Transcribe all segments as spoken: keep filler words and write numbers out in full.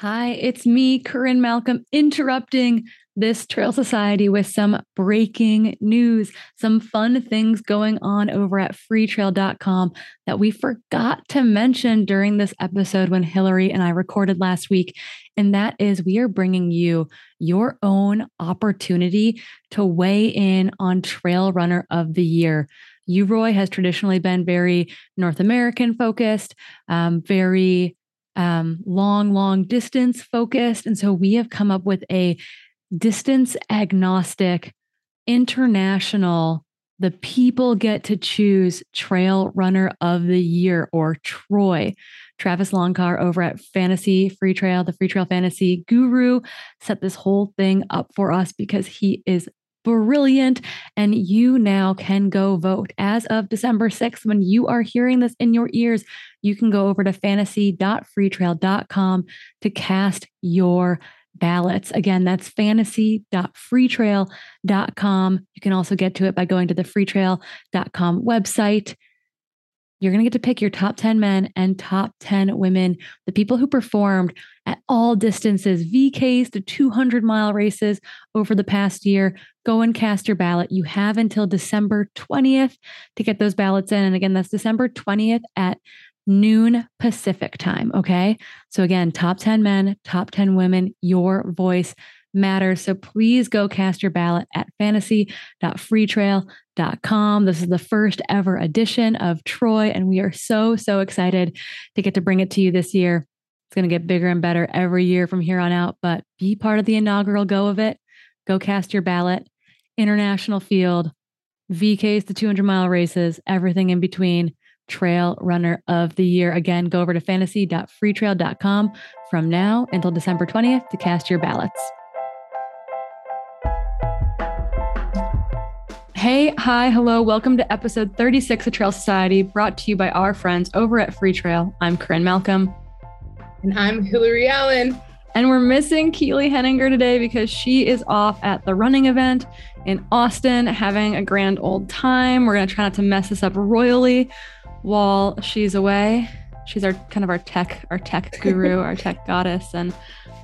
Hi, it's me, Corinne Malcolm, interrupting this Trail Society with some breaking news, some fun things going on over at free trail dot com that we forgot to mention during this episode when Hillary and I recorded last week. And that is we are bringing you your own opportunity to weigh in on Trail Runner of the Year. U R O Y has traditionally been very North American focused, um, very um, long, long distance focused. And so we have come up with a distance agnostic, international, the people get to choose Trail Runner of the Year, or Troy. Travis Longcar over at Fantasy Free Trail, the Free Trail Fantasy Guru, set this whole thing up for us because he is brilliant. And you now can go vote as of December sixth. When you are hearing this in your ears, you can go over to fantasy dot free trail dot com to cast your ballots. Again, that's fantasy dot free trail dot com. You can also get to it by going to the free trail dot com website. You're going to get to pick your top ten men and top ten women, the people who performed at all distances, V Ks to two hundred mile races over the past year. Go and cast your ballot. You have until December twentieth to get those ballots in. And again, that's December twentieth at noon Pacific time. Okay. So again, top ten men, top ten women, your voice matters. So please go cast your ballot at fantasy dot free trail dot com. This is the first ever edition of Troy, and we are so, so excited to get to bring it to you this year. It's going to get bigger and better every year from here on out, but be part of the inaugural go of it. Go cast your ballot. International field, V Ks to two hundred mile races, everything in between. Trail Runner of the Year. Again, go over to fantasy dot free trail dot com from now until December twentieth to cast your ballots. Hey, hi, hello. Welcome to episode thirty-six of Trail Society, brought to you by our friends over at Free Trail. I'm Corinne Malcolm. And I'm Hillary Allen. And we're missing Keely Henninger today because she is off at the running event in Austin, having a grand old time. We're going to try not to mess this up royally while she's away. She's our kind of our tech, our tech guru, our tech goddess. And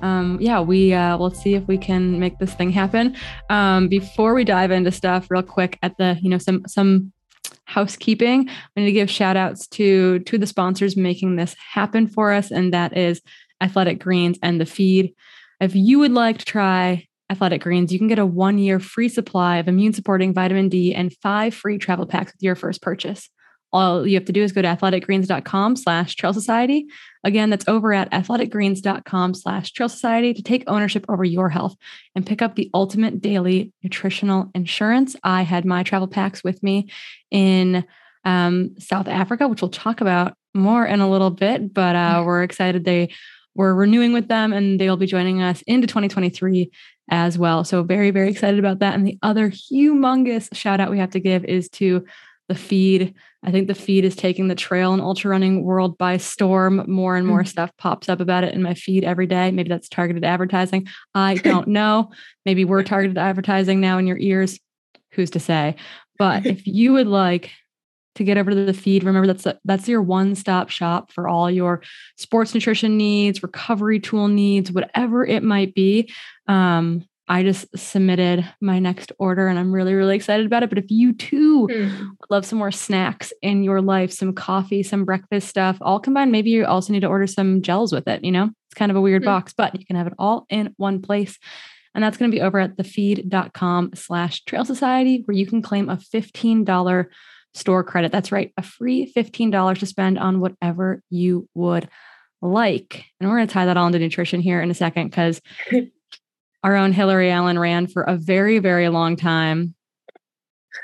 um, yeah, we uh, we'll see if we can make this thing happen. Um, before we dive into stuff real quick at the, you know, some, some housekeeping, I need to give shout outs to, to the sponsors making this happen for us. And that is Athletic Greens and the Feed. If you would like to try Athletic Greens, you can get a one-year free supply of immune-supporting vitamin D and five free travel packs with your first purchase. All you have to do is go to athletic greens dot com slash trail society. Again, that's over at athletic greens dot com slash trail society to take ownership over your health and pick up the ultimate daily nutritional insurance. I had my travel packs with me in um, South Africa, which we'll talk about more in a little bit, but uh, we're excited they We're renewing with them, and they'll be joining us into twenty twenty-three as well. So very, very excited about that. And the other humongous shout out we have to give is to the Feed. I think the Feed is taking the trail and ultra running world by storm. More and more mm-hmm. stuff pops up about it in my feed every day. Maybe that's targeted advertising. I don't know. Maybe we're targeted advertising now in your ears. Who's to say? But if you would like to get over to the Feed, remember that's a, that's your one-stop shop for all your sports nutrition needs, recovery tool needs, whatever it might be. Um, I just submitted my next order, and I'm really, really excited about it. But if you too mm. would love some more snacks in your life, some coffee, some breakfast stuff, all combined, maybe you also need to order some gels with it. You know, it's kind of a weird mm. box, but you can have it all in one place. And that's going to be over at the feed dot com slash trail society, where you can claim a fifteen dollars store credit. That's right. A free fifteen dollars to spend on whatever you would like. And we're going to tie that all into nutrition here in a second, because our own Hillary Allen ran for a very, very long time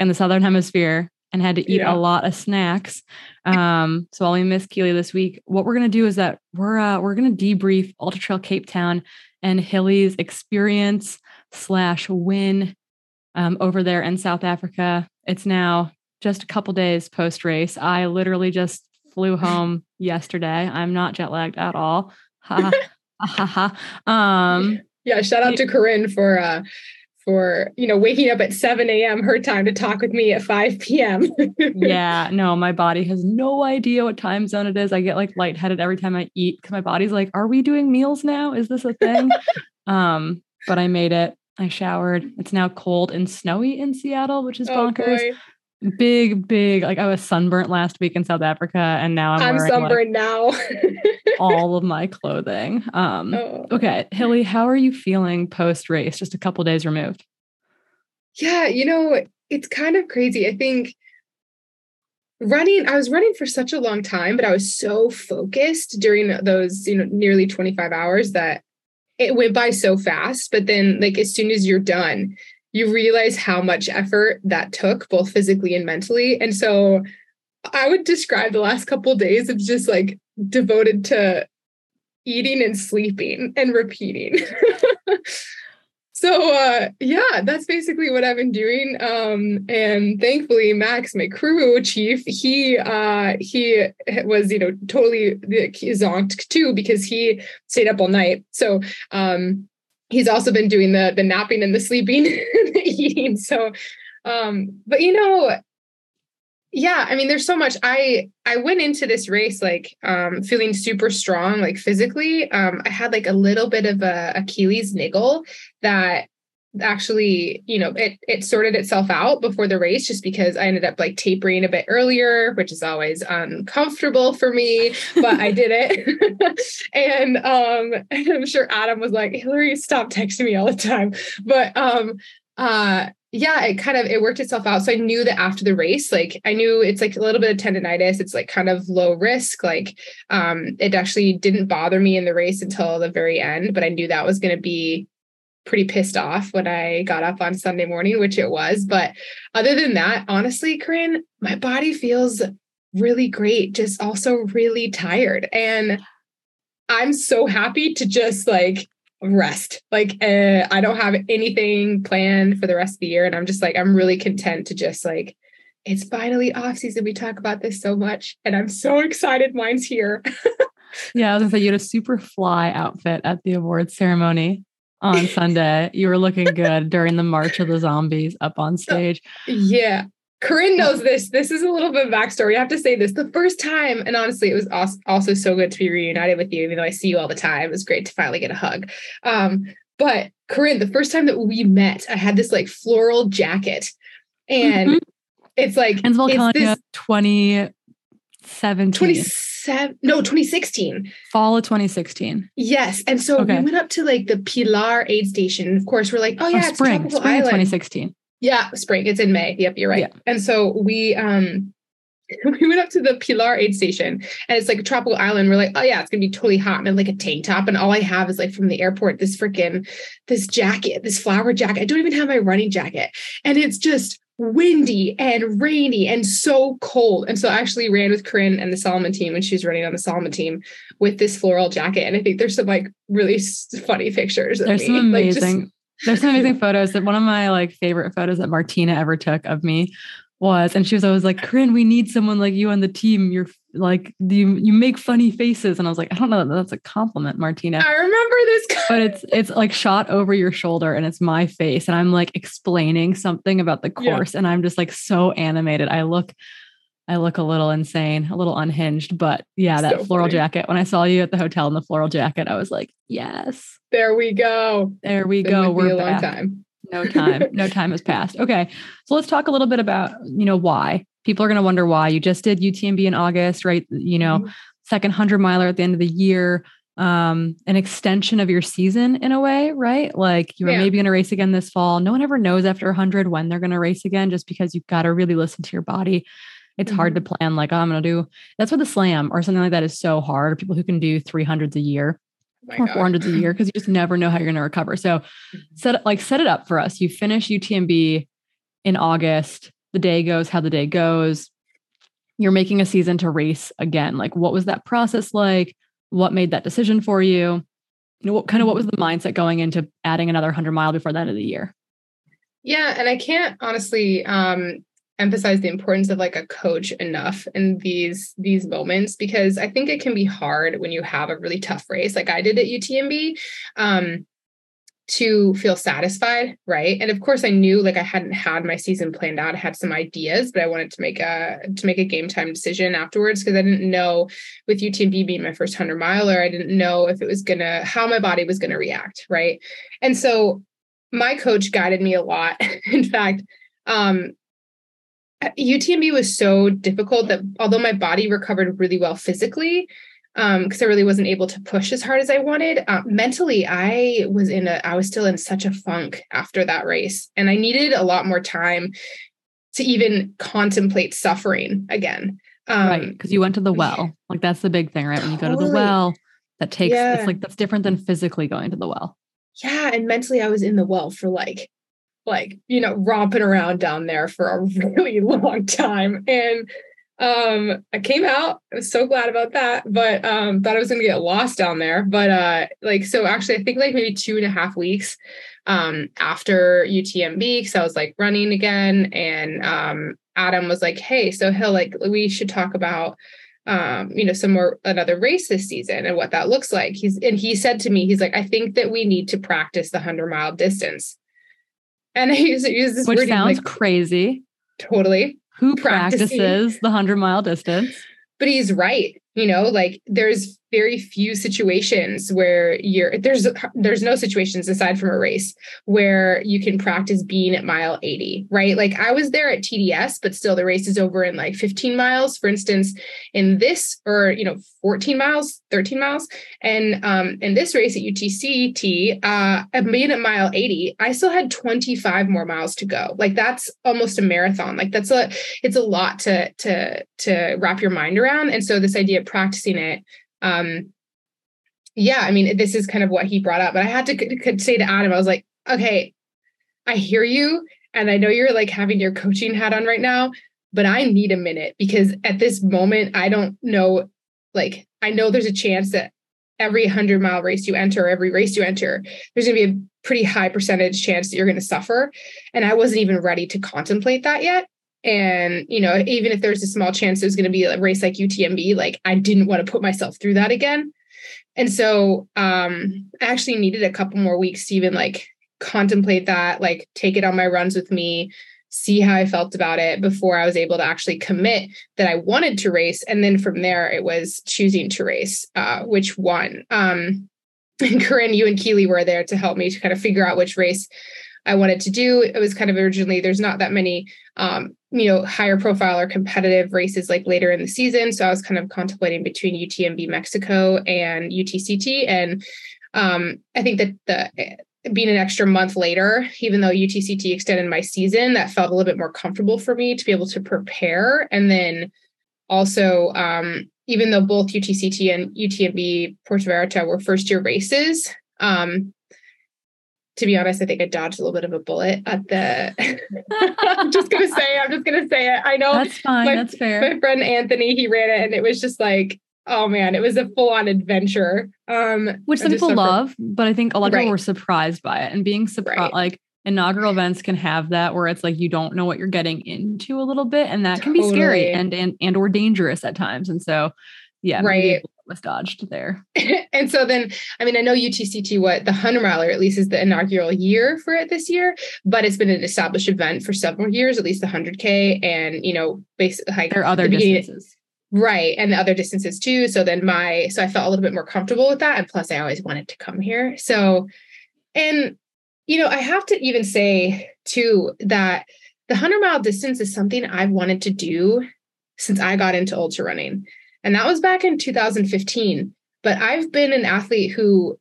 in the Southern Hemisphere and had to eat yeah. a lot of snacks. Um, so while we miss Keely this week, what we're going to do is that we're, uh, we're going to debrief Ultra Trail Cape Town and Hilly's experience slash win um, over there in South Africa. It's now just a couple days post-race. I literally just flew home yesterday. I'm not jet lagged at all. Ha, ha, ha, ha. Um, yeah, shout out to Corinne for uh, for, you know, waking up at seven a.m. her time to talk with me at five p.m. Yeah, no, my body has no idea what time zone it is. I get like lightheaded every time I eat because my body's like, are we doing meals now? Is this a thing? um, but I made it. I showered. It's now cold and snowy in Seattle, which is bonkers. Oh, big, big. Like I was sunburnt last week in South Africa, and now I'm, I'm wearing sunburned like, now. all of my clothing. Um, oh. Okay, Hilly, how are you feeling post race? Just a couple days removed. Yeah, you know, it's kind of crazy. I think running. I was running for such a long time, but I was so focused during those, you know, nearly twenty-five hours that it went by so fast, but then like, as soon as you're done, you realize how much effort that took both physically and mentally. And so I would describe the last couple of days of just like devoted to eating and sleeping and repeating. So uh, yeah, that's basically what I've been doing. Um, and thankfully, Max, my crew chief, he uh, he was, you know, totally zonked too because he stayed up all night. So um, he's also been doing the the napping and the sleeping, and the eating. So, um, but you know, yeah, I mean, there's so much. I I went into this race like um, feeling super strong, like physically. Um, I had like a little bit of a Achilles niggle that actually, you know, it, it sorted itself out before the race, just because I ended up like tapering a bit earlier, which is always uncomfortable for me, but I did it. and, um, and I'm sure Adam was like, Hillary, stop texting me all the time. But, um, uh, yeah, it kind of, it worked itself out. So I knew that after the race, like I knew it's like a little bit of tendonitis. It's like kind of low risk. Like, um, it actually didn't bother me in the race until the very end, but I knew that was going to be pretty pissed off when I got up on Sunday morning, which it was. But other than that, honestly, Corinne, my body feels really great, just also really tired. And I'm so happy to just like rest. Like uh, I don't have anything planned for the rest of the year. And I'm just like, I'm really content to just like, it's finally off season. We talk about this so much and I'm so excited. Mine's here. Yeah. I was gonna say you had a super fly outfit at the awards ceremony on Sunday. You were looking good during the March of the Zombies up on stage. Yeah. Corinne knows this. This is a little bit of backstory. I have to say this the first time. And honestly, it was also so good to be reunited with you, even though I see you all the time. It was great to finally get a hug. Um, but Corinne, the first time that we met, I had this like floral jacket and mm-hmm. it's like, and it's this twenty seventeen. twenty-seven, no, twenty sixteen. Fall of twenty sixteen. Yes. And so okay. we went up to like the Pilar aid station. And of course, we're like, oh yeah, oh, spring. It's tropical spring island. twenty sixteen. Yeah, spring. It's in May. Yep, you're right. Yeah. And so we um we went up to the Pilar aid station and it's like a tropical island. We're like, oh yeah, it's gonna be totally hot. And I'm like a tank top. And all I have is like from the airport, this freaking this jacket, this flower jacket. I don't even have my running jacket. And it's just windy and rainy and so cold. And so I actually ran with Corinne and the Solomon team, and she was running on the Solomon team with this floral jacket. And I think there's some like really funny pictures. There's of me. Some amazing. Like, just, There's some amazing photos that one of my like favorite photos that Martina ever took of me was, and she was always like, Corinne, we need someone like you on the team. You're like, you, you make funny faces. And I was like, I don't know that that's a compliment, Martina. I remember this. But it's, it's like shot over your shoulder and it's my face. And I'm like explaining something about the course. Yeah. And I'm just like, so animated. I look, I look a little insane, a little unhinged, but yeah, that so floral funny. Jacket. When I saw you at the hotel in the floral jacket, I was like, yes, there we go. There we that go. We're a back. Long time. No time. No time has passed. Okay. So let's talk a little bit about, you know, why people are going to wonder why you just did U T M B in August, right? You know, mm-hmm. second hundred miler at the end of the year, um, an extension of your season in a way, right? Like you were yeah. maybe going to race again this fall. No one ever knows after a hundred when they're going to race again, just because you've got to really listen to your body. It's mm-hmm. hard to plan. Like, oh, I'm going to do, that's what the slam or something like that is so hard. People who can do three hundreds a year. Oh or four hundreds a year, because you just never know how you're going to recover. So set like set it up for us. You finish U T M B in August. The day goes how the day goes. You're making a season to race again. Like, what was that process like? What made that decision for you? You know, what kind of what was the mindset going into adding another hundred mile before the end of the year? Yeah, and I can't honestly um, emphasize the importance of like a coach enough in these, these moments, because I think it can be hard when you have a really tough race. Like I did at U T M B, um, to feel satisfied, right? And of course I knew, like, I hadn't had my season planned out. I had some ideas, but I wanted to make a, to make a game time decision afterwards, because I didn't know, with U T M B being my first hundred miler, I didn't know if it was going to, how my body was going to react, right? And so my coach guided me a lot. In fact, um, U T M B was so difficult that although my body recovered really well physically, Um, because I really wasn't able to push as hard as I wanted. Uh, mentally, I was in a, I was still in such a funk after that race, and I needed a lot more time to even contemplate suffering again. Um, right, because you went to the well. Like, that's the big thing, right? Totally. When you go to the well, that takes, yeah. it's like, that's different than physically going to the well. Yeah, and mentally, I was in the well for like, like, you know, romping around down there for a really long time, and Um, I came out, I was so glad about that, but, um, thought I was going to get lost down there. But, uh, like, so actually I think like maybe two and a half weeks, um, after U T M B, cause I was like running again. And, um, Adam was like, hey, so Hill, like, we should talk about, um, you know, some more, another race this season and what that looks like. He's, and he said to me, he's like, I think that we need to practice the hundred mile distance. And I use it, use this word, which sounds like, crazy. Totally. Who practices practicing. the hundred mile distance? But he's right. You know, like, there's very few situations where you're, there's, there's no situations aside from a race where you can practice being at mile eighty, right? Like, I was there at T D S, but still the race is over in like fifteen miles, for instance, in this, or, you know, fourteen miles, thirteen miles. And, um, in this race at U T C T, uh, I made at mile eighty, I still had twenty-five more miles to go. Like, that's almost a marathon. Like, that's a, it's a lot to, to, to wrap your mind around. And so this idea of practicing it, um, yeah, I mean, this is kind of what he brought up, but I had to could, could say to Adam, I was like, okay, I hear you. And I know you're like having your coaching hat on right now, but I need a minute, because at this moment, I don't know, like, I know there's a chance that every hundred mile race you enter, every race you enter, there's going to be a pretty high percentage chance that you're going to suffer. And I wasn't even ready to contemplate that yet. And, you know, even if there's a small chance it was going to be a race like U T M B, like, I didn't want to put myself through that again. And so, um, I actually needed a couple more weeks to even like contemplate that, like take it on my runs with me, see how I felt about it before I was able to actually commit that I wanted to race. And then from there, it was choosing to race, uh, which one. Um, and Corinne, you and Keely were there to help me to kind of figure out which race I wanted to do. It was kind of originally, there's not that many, um, you know, higher profile or competitive races like later in the season. So I was kind of contemplating between U T M B Mexico and U T C T. And, um, I think that the, being an extra month later, even though U T C T extended my season, that felt a little bit more comfortable for me to be able to prepare. And then also, um, even though both U T C T and U T M B Puerto Vallarta were first year races, um, to be honest, I think I dodged a little bit of a bullet at the, I'm just going to say, I'm just going to say it. I know that's fine. My, that's fair. My friend Anthony, he ran it and it was just like, oh man, it was a full on adventure. Um, Which some people love, but I think a lot of right. people were surprised by it, and being surprised, right. like inaugural events can have that where it's like, you don't know what you're getting into a little bit, and that totally. can be scary and, and, and or dangerous at times. And so, yeah. Right. was dodged there. And so then, I mean, I know U T C T, what the hundred miler at least is the inaugural year for it this year, but it's been an established event for several years, at least the hundred K, and, you know, basically like there are other distances. Right. And the other distances too. So then my, so I felt a little bit more comfortable with that. And plus I always wanted to come here. So, and, you know, I have to even say too, that the hundred mile distance is something I've wanted to do since I got into ultra running. And that was back in two thousand fifteen. But I've been an athlete who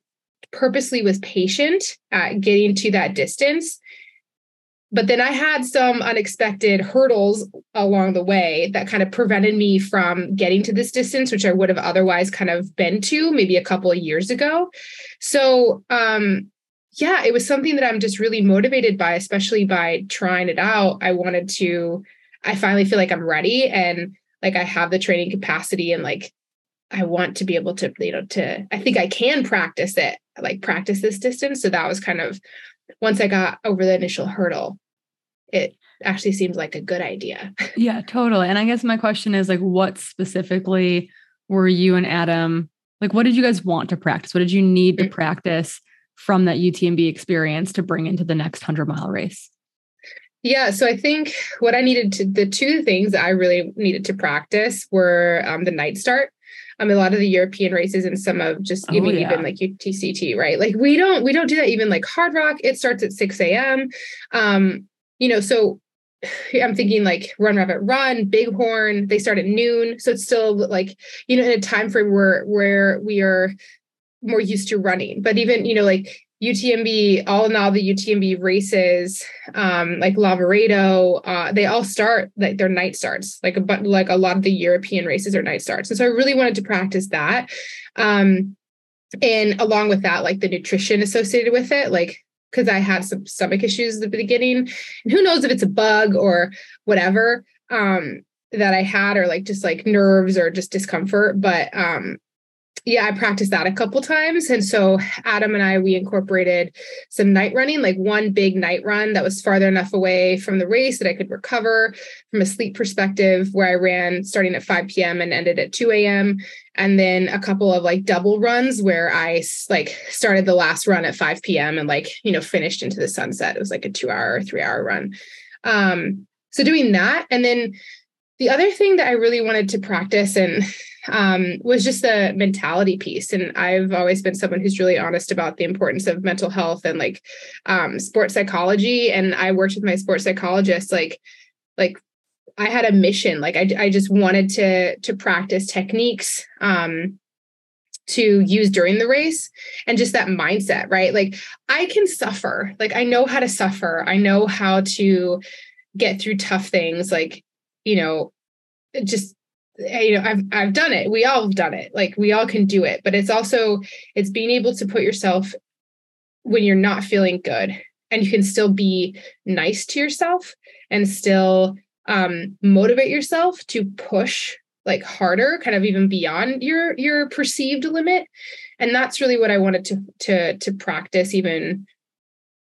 purposely was patient at getting to that distance. But then I had some unexpected hurdles along the way that kind of prevented me from getting to this distance, which I would have otherwise kind of been to maybe a couple of years ago. So, um, yeah, it was something that I'm just really motivated by, especially by trying it out. I wanted to, I finally feel like I'm ready, and like I have the training capacity, and like, I want to be able to, you know, to, I think I can practice it, like practice this distance. So that was kind of, once I got over the initial hurdle, it actually seemed like a good idea. Yeah, totally. And I guess my question is like, what specifically were you and Adam, like, what did you guys want to practice? What did you need to practice from that U T M B experience to bring into the next hundred mile race? Yeah. So I think what I needed to, the two things that I really needed to practice were um, the night start. Um, a lot of the European races and some of just oh, even, yeah. even like U T C T, right? Like we don't, we don't do that even like Hard Rock. It starts at six a.m. Um, you know, so I'm thinking like Run Rabbit Run, Bighorn, they start at noon. So it's still like, you know, in a time frame where, where we are more used to running, but even, you know, like U T M B, all in all the U T M B races, um, like Lavaredo, uh, they all start like their night starts, like a, but like a lot of the European races are night starts. And so I really wanted to practice that. Um, and along with that, like the nutrition associated with it, like, cause I had some stomach issues at the beginning and who knows if it's a bug or whatever, um, that I had, or like, just like nerves or just discomfort. But, um, yeah, I practiced that a couple times. And so Adam and I, we incorporated some night running, like one big night run that was farther enough away from the race that I could recover from a sleep perspective, where I ran starting at five p.m. and ended at two a.m. And then a couple of like double runs where I like started the last run at five p.m. and like, you know, finished into the sunset. It was like a two hour or three hour run. Um, so doing that. And then the other thing that I really wanted to practice and um, was just the mentality piece. And I've always been someone who's really honest about the importance of mental health and like, um, sports psychology. And I worked with my sports psychologist, like, like I had a mission, like I, I just wanted to, to practice techniques, um, to use during the race and just that mindset, right? Like I can suffer, like, I know how to suffer. I know how to get through tough things. Like, you know, just, you know, I've, I've done it. We all have done it. Like we all can do it, but it's also, it's being able to put yourself when you're not feeling good and you can still be nice to yourself and still, um, motivate yourself to push like harder, kind of even beyond your, your perceived limit. And that's really what I wanted to, to, to practice, even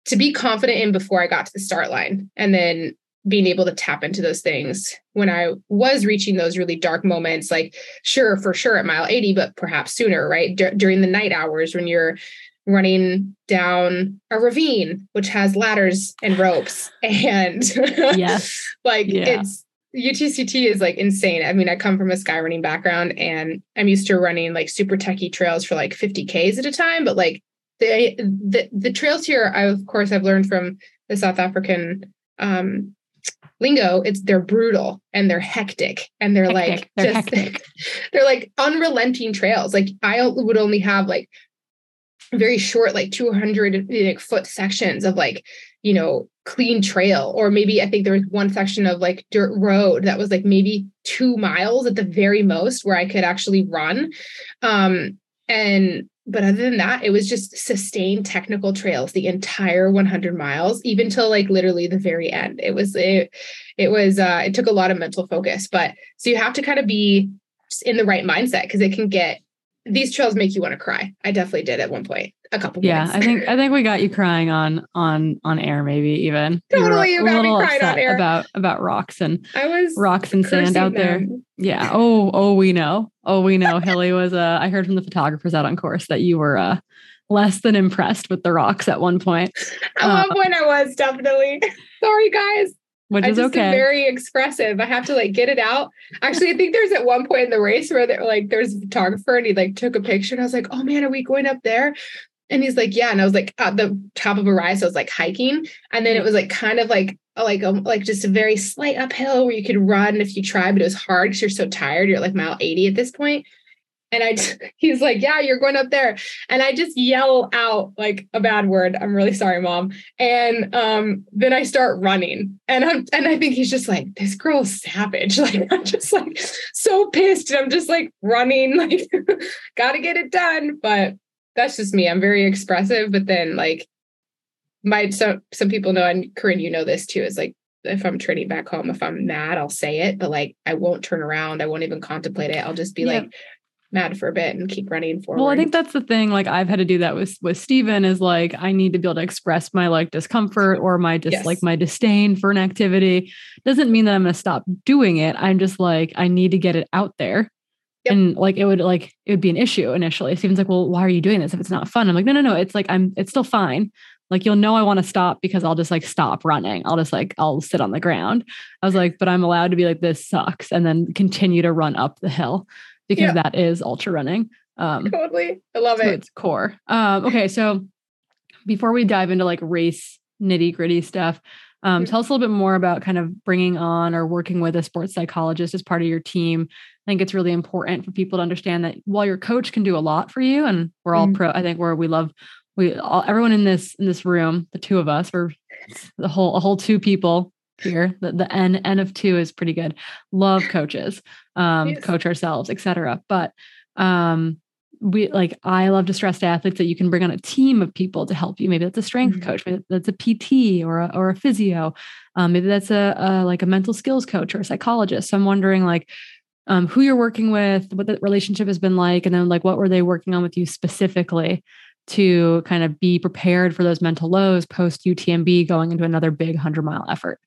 to be confident in before I got to the start line. And then being able to tap into those things when I was reaching those really dark moments, like sure, for sure at mile eighty, but perhaps sooner, right? D- during the night hours when you're running down a ravine, which has ladders and ropes and yes. like yeah. it's U T C T is like insane. I mean, I come from a sky running background and I'm used to running like super techie trails for like fifty Ks at a time. But like the, the, the trails here, I, of course I've learned from the South African, um, lingo, it's they're brutal and they're hectic and they're hectic. like they're just hectic. They're like unrelenting trails. Like I would only have like very short, like two hundred like, foot sections of like, you know, clean trail, or maybe I think there was one section of like dirt road that was like maybe two miles at the very most where I could actually run. Um, and but other than that, it was just sustained technical trails the entire one hundred miles, even till like literally the very end. It was, it, it was, uh, it took a lot of mental focus, but so you have to kind of be in the right mindset because it can get, these trails make you want to cry. I definitely did at one point, a couple. Yeah. Points. I think, I think we got you crying on, on, on air, maybe even totally you, were, you got me crying on air about, about rocks and I was rocks and sand out them. there. Yeah. Oh, oh, we know. Oh, we know. Hilly was, uh, I heard from the photographers out on course that you were, uh, less than impressed with the rocks at one point. At uh, one point I was definitely sorry guys. Which I is just okay. Very expressive. I have to like get it out. Actually, I think there's at one point in the race where they're like, there's a photographer and he like took a picture and I was like, oh man, are we going up there? And he's like, yeah. And I was like at the top of a rise. So I was like hiking. And then it was like kind of like, like, a, like just a very slight uphill where you could run if you tried, but it was hard because you're so tired. You're like mile eighty at this point. And I, just, he's like, yeah, you're going up there. And I just yell out like a bad word. I'm really sorry, mom. And, um, then I start running and I'm, and I think he's just like, this girl's savage. Like, I'm just like so pissed. And I'm just like running, like gotta get it done. But that's just me. I'm very expressive. But then like my, some, some people know, and Corinne, you know, this too, is like, if I'm training back home, if I'm mad, I'll say it, but like, I won't turn around. I won't even contemplate it. I'll just be yeah. like, mad for a bit and keep running forward. Well, I think that's the thing. Like I've had to do that with, with Steven is like, I need to be able to express my like discomfort or my just yes. like my disdain for an activity. Doesn't mean that I'm going to stop doing it. I'm just like, I need to get it out there Yep. And like, it would like, it would be an issue initially. Stephen's like, well, why are you doing this if it's not fun? I'm like, no, no, no. It's like, I'm, it's still fine. Like, you'll know I want to stop because I'll just like stop running. I'll just like, I'll sit on the ground. I was like, but I'm allowed to be like, this sucks. And then continue to run up the hill because yep. that is ultra running. Um, totally. I love so it. It's core. Um, okay. So before we dive into like race nitty gritty stuff, Um, tell us a little bit more about kind of bringing on or working with a sports psychologist as part of your team. I think it's really important for people to understand that while your coach can do a lot for you, and we're all mm-hmm. pro, I think where we love, we all, everyone in this, in this room, the two of us, we're the whole, a whole two people here. The, the N, N of two is pretty good. Love coaches, um, yes. coach ourselves, et cetera. But, um, we like, I love to stress to athletes that you can bring on a team of people to help you. Maybe that's a strength mm-hmm. coach, maybe that's a P T or a, or a physio. Um, maybe that's a, a, like a mental skills coach or a psychologist. So I'm wondering like, um, who you're working with, what that relationship has been like, and then like, what were they working on with you specifically to kind of be prepared for those mental lows post U T M B going into another big hundred mile effort?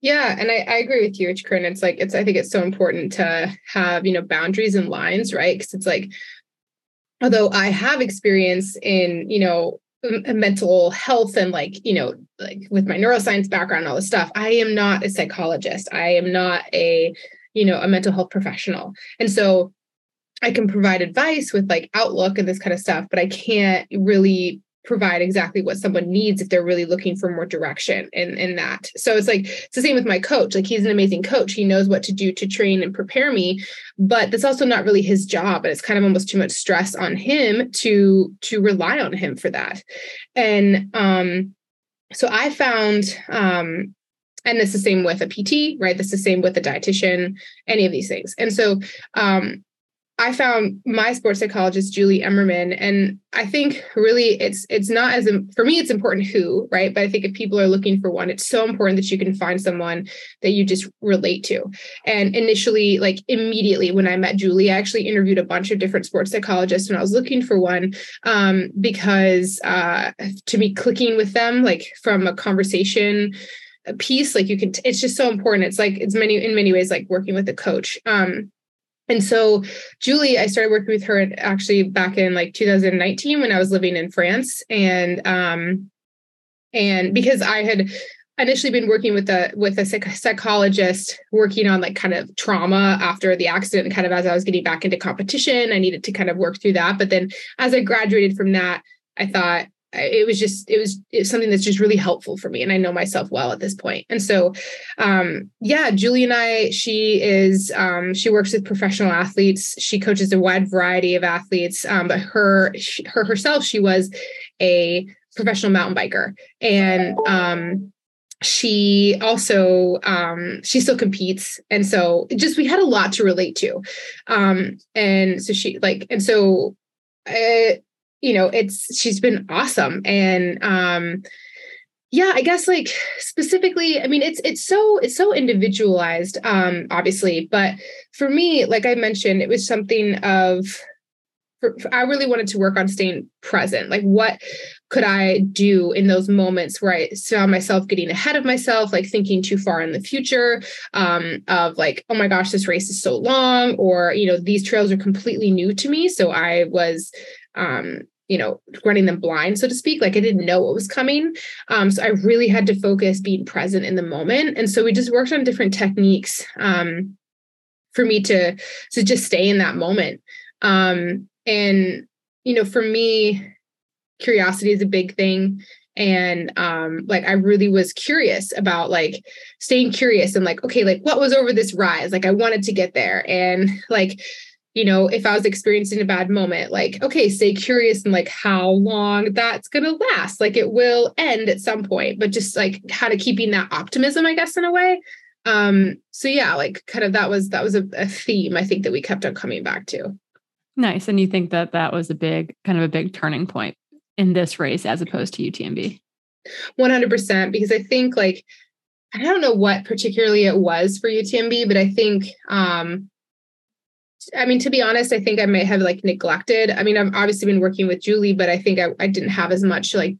Yeah. And I, I agree with you, Corinne. It's like, it's, I think it's so important to have, you know, boundaries and lines, right? Cause it's like, although I have experience in, you know, m- mental health and like, you know, like with my neuroscience background and all this stuff, I am not a psychologist. I am not a, you know, a mental health professional. And so I can provide advice with like outlook and this kind of stuff, but I can't really provide exactly what someone needs if they're really looking for more direction in, in that. So it's like, it's the same with my coach. Like, he's an amazing coach. He knows what to do to train and prepare me, but that's also not really his job. And it's kind of almost too much stress on him to, to rely on him for that. And, um, so I found, um, and this is the same with a P T, right? This is the same with a dietitian, any of these things. And so, um, I found my sports psychologist, Julie Emmerman, and I think really it's it's not as, for me, it's important who, right? But I think if people are looking for one, it's so important that you can find someone that you just relate to. And initially, like immediately when I met Julie, I actually interviewed a bunch of different sports psychologists when I was looking for one, um, because uh, to me, clicking with them, like from a conversation piece, like you can, t- it's just so important. It's like, it's many, in many ways, like working with a coach. Um, And so Julie, I started working with her actually back in like two thousand nineteen when I was living in France. And, um, and because I had initially been working with a, with a psych- psychologist working on like kind of trauma after the accident, and kind of as I was getting back into competition, I needed to kind of work through that. But then as I graduated from that, I thought, it was just, it was, it was something that's just really helpful for me. And I know myself well at this point. And so, um, yeah, Julie and I, she is, um, she works with professional athletes. She coaches a wide variety of athletes. Um, but her, she, her herself, she was a professional mountain biker, and, um, she also, um, she still competes. And so just, we had a lot to relate to. Um, and so she like, and so, I, you know, it's, she's been awesome. And, um, yeah, I guess like specifically, I mean, it's, it's so, it's so individualized, um, obviously, but for me, like I mentioned, it was something of, for, I really wanted to work on staying present. Like, what could I do in those moments where I saw myself getting ahead of myself, like thinking too far in the future, um, of like, oh my gosh, this race is so long, or, you know, these trails are completely new to me. So I was, um, you know, running them blind, so to speak. Like, I didn't know what was coming. Um, so I really had to focus being present in the moment. And so we just worked on different techniques, um, for me to, to just stay in that moment. Um, and, you know, for me, curiosity is a big thing. And, um, like, I really was curious about like staying curious and like, okay, like what was over this rise? Like, I wanted to get there. And like, you know, if I was experiencing a bad moment, like, okay, stay curious and like how long that's going to last. Like, it will end at some point, but just like how to keeping that optimism, I guess, in a way. Um, so yeah, like kind of, that was, that was a, a theme I think that we kept on coming back to. Nice. And you think that that was a big, kind of a big turning point in this race, as opposed to U T M B? one hundred percent. Because I think like, I don't know what particularly it was for U T M B, but I think, um, I mean, to be honest, I think I might have like neglected. I mean, I've obviously been working with Julie, but I think I, I didn't have as much like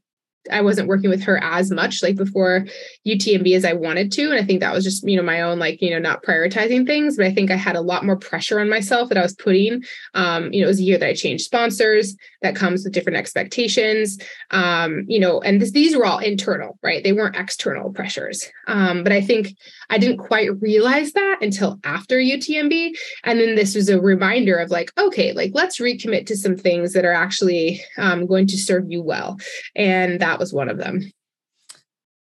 I wasn't working with her as much like before U T M B as I wanted to. And I think that was just, you know, my own, like, you know, not prioritizing things, but I think I had a lot more pressure on myself that I was putting, um, you know, it was a year that I changed sponsors, that comes with different expectations, um, you know, and this, these were all internal, right? They weren't external pressures. Um, but I think I didn't quite realize that until after U T M B. And then this was a reminder of like, okay, like let's recommit to some things that are actually um, going to serve you well. And that was one of them.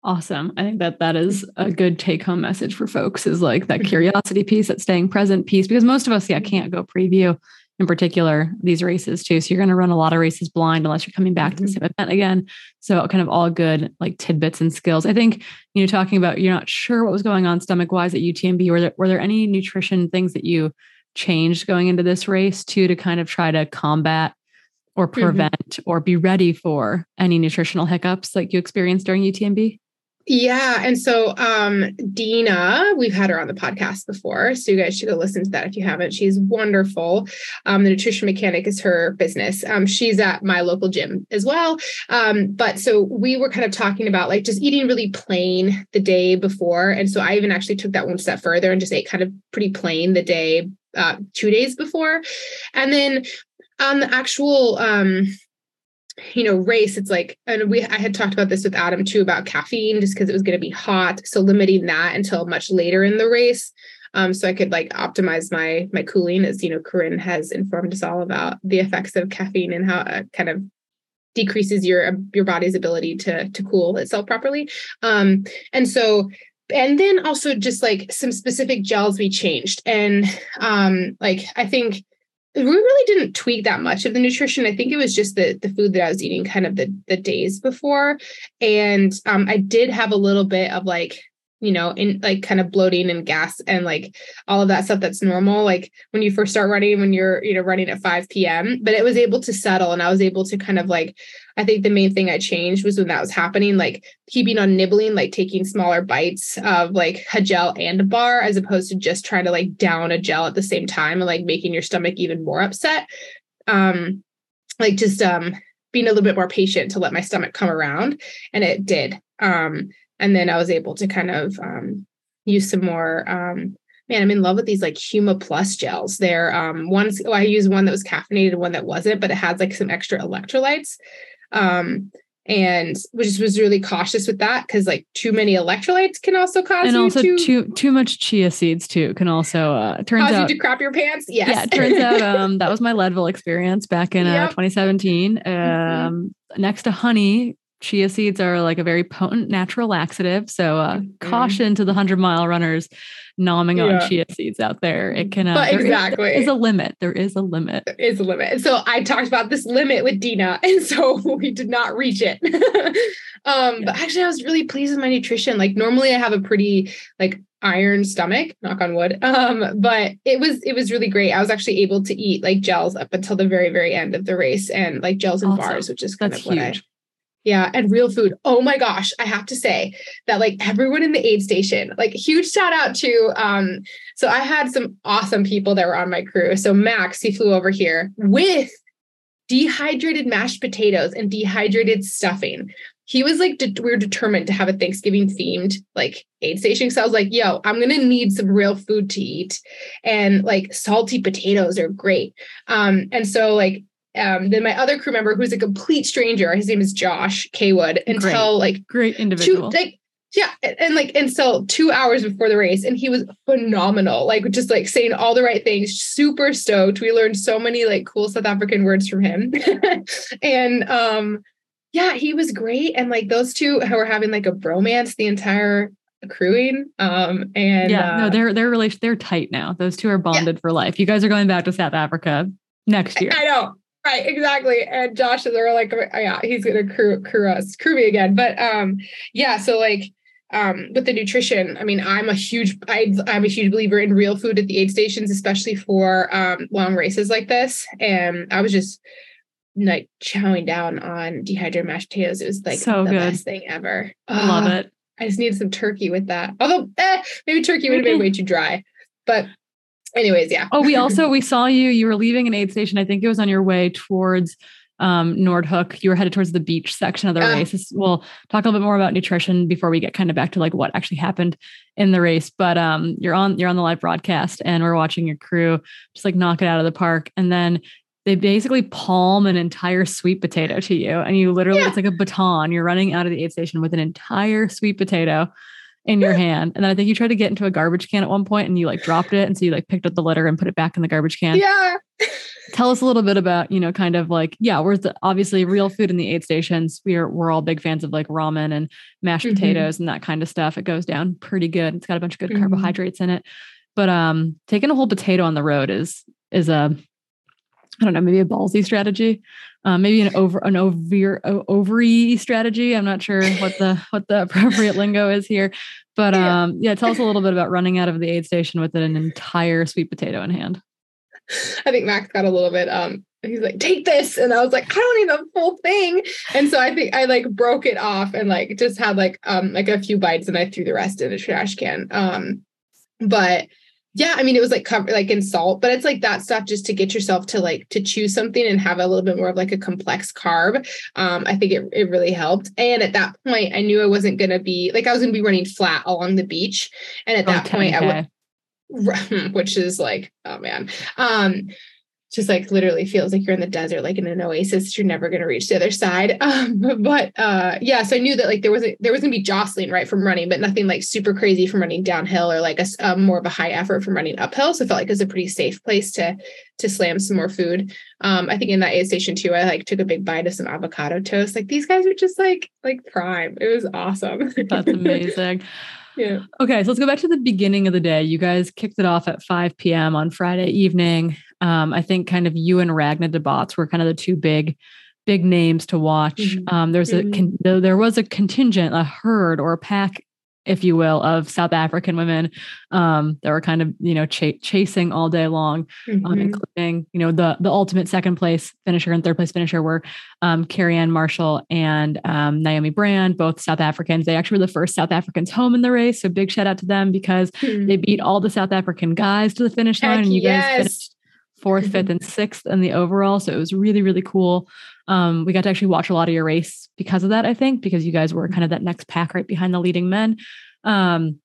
Awesome. I think that that is a good take home message for folks is like that curiosity piece, that staying present piece, because most of us, yeah, can't go preview in particular these races too. So you're going to run a lot of races blind unless you're coming back to the same event again. So kind of all good like tidbits and skills. I think, you know, talking about, you're not sure what was going on stomach wise at U T M B, were there, were there any nutrition things that you changed going into this race too, to kind of try to combat or prevent mm-hmm. or be ready for any nutritional hiccups like you experienced during U T M B? Yeah. And so um, Dina, we've had her on the podcast before, so you guys should go listen to that if you haven't. She's wonderful. Um, the nutrition mechanic is her business. Um, she's at my local gym as well. Um, but so we were kind of talking about like just eating really plain the day before. And so I even actually took that one step further and just ate kind of pretty plain the day, uh, two days before. And then on the actual, um, you know, race, it's like, and we, I had talked about this with Adam too, about caffeine, just because it was going to be hot. So limiting that until much later in the race. Um, so I could like optimize my, my cooling, as, you know, Corinne has informed us all about the effects of caffeine and how it kind of decreases your, your body's ability to, to cool itself properly. Um, and so, and then also just like some specific gels we changed. And, um, like, I think, we really didn't tweak that much of the nutrition. I think it was just the the food that I was eating kind of the, the days before. And um, I did have a little bit of like, you know, in like kind of bloating and gas and like all of that stuff that's normal. Like when you first start running, when you're, you know, running at five p.m., but it was able to settle. And I was able to kind of like, I think the main thing I changed was when that was happening, like keeping on nibbling, like taking smaller bites of like a gel and a bar, as opposed to just trying to like down a gel at the same time and like making your stomach even more upset. Um, like just um, being a little bit more patient to let my stomach come around. And it did. Um, And then I was able to kind of um, use some more, um, man, I'm in love with these like Huma Plus gels. They're um, ones, well, I used one that was caffeinated, one that wasn't, but it had like some extra electrolytes. Um, and which was really cautious with that, because like too many electrolytes can also cause and you also to too too much chia seeds too can also uh turns cause out, you to crap your pants. Yes. Yeah, it turns out um that was my Leadville experience back in yep. uh, twenty seventeen. Um mm-hmm. Next to honey, chia seeds are like a very potent natural laxative. So uh, mm-hmm. caution to the hundred mile runners nomming yeah. on chia seeds out there. It can, uh, but exactly. There is, there is a limit. There is a limit. There is a limit. So I talked about this limit with Dina, and so we did not reach it. um, yeah. But actually I was really pleased with my nutrition. Like normally I have a pretty like iron stomach, knock on wood. Um, but it was, it was really great. I was actually able to eat like gels up until the very, very end of the race, and like gels and also, bars, which is kind of what huge. I Yeah. And real food. Oh my gosh. I have to say that like everyone in the aid station, like huge shout out to, um, so I had some awesome people that were on my crew. So Max, he flew over here with dehydrated mashed potatoes and dehydrated stuffing. He was like, de- we were determined to have a Thanksgiving themed like aid station. So I was like, yo, I'm going to need some real food to eat. And like salty potatoes are great. Um, and so like, Um, then my other crew member, who's a complete stranger, his name is Josh K. Wood, until great, like great individual, two, like yeah, and, and like until two hours before the race, and he was phenomenal, like just like saying all the right things. Super stoked. We learned so many like cool South African words from him, and um, yeah, he was great. And like those two were having like a bromance the entire crewing, um, and yeah, uh, no, they're they're really they're tight now. Those two are bonded yeah. for life. You guys are going back to South Africa next year. I, I know. Right, exactly. And Josh, they're like, oh, yeah, he's going to crew, crew us, crew me again. But, um, yeah. So like, um, with the nutrition, I mean, I'm a huge, I, I'm a huge believer in real food at the aid stations, especially for, um, long races like this. And I was just like chowing down on dehydrated mashed potatoes. It was like so the good. Best thing ever. I love it. I just needed some turkey with that. Although eh, maybe turkey would have been way too dry, but anyways, yeah. Oh, we also, we saw you, you were leaving an aid station. I think it was on your way towards um, Noordhoek, you were headed towards the beach section of the yeah. race. We'll talk a little bit more about nutrition before we get kind of back to like what actually happened in the race. But um, you're on you're on the live broadcast, and we're watching your crew just like knock it out of the park, and then they basically palm an entire sweet potato to you, and you literally yeah. it's like a baton. You're running out of the aid station with an entire sweet potato in your hand. And then I think you tried to get into a garbage can at one point and you like dropped it. And so you like picked up the litter and put it back in the garbage can. Yeah. Tell us a little bit about, you know, kind of like, yeah, we're the, obviously real food in the aid stations. We're, we're all big fans of like ramen and mashed mm-hmm. potatoes and that kind of stuff. It goes down pretty good. It's got a bunch of good mm-hmm. carbohydrates in it, but um, taking a whole potato on the road is, is a, I don't know, maybe a ballsy strategy, um, maybe an over an over ovary strategy. I'm not sure what the what the appropriate lingo is here, but um, yeah, tell us a little bit about running out of the aid station with an entire sweet potato in hand. I think Max got a little bit. Um, he's like, "Take this," and I was like, "I don't need the full thing." And so I think I like broke it off and like just had like um like a few bites, and I threw the rest in a trash can. Um, but. Yeah. I mean, it was like covered like in salt, but it's like that stuff just to get yourself to like, to choose something and have a little bit more of like a complex carb. Um, I think it, it really helped. And at that point I knew I wasn't going to be like, I was going to be running flat along the beach. And at oh, that ten K. Point I would, which is like, oh man, um, just like literally feels like you're in the desert, like in an oasis, you're never going to reach the other side. Um, but, uh, yeah, so I knew that like there wasn't, there was going to be jostling right from running, but nothing like super crazy from running downhill or like a, a more of a high effort from running uphill. So I felt like it was a pretty safe place to, to slam some more food. Um, I think in that aid station too, I like took a big bite of some avocado toast. Like these guys were just like, like prime. It was awesome. That's amazing. Yeah. Okay. So let's go back to the beginning of the day. You guys kicked it off at five p.m. on Friday evening. Um, I think kind of you and Ragna Debats were kind of the two big, big names to watch. Mm-hmm. Um, there's mm-hmm. a, con- there was a contingent, a herd or a pack, if you will, of South African women, um, that were kind of, you know, ch- chasing all day long, mm-hmm. um, including, you know, the, the ultimate second place finisher and third place finisher were, um, Carrie Ann Marshall and, um, Naomi Brand, both South Africans. They actually were the first South Africans home in the race. So big shout out to them because mm-hmm. they beat all the South African guys to the finish line. Heck and you yes. guys finished fourth, fifth, and sixth in the overall. So it was really, really cool. Um, we got to actually watch a lot of your race because of that, I think, because you guys were kind of that next pack right behind the leading men. Um,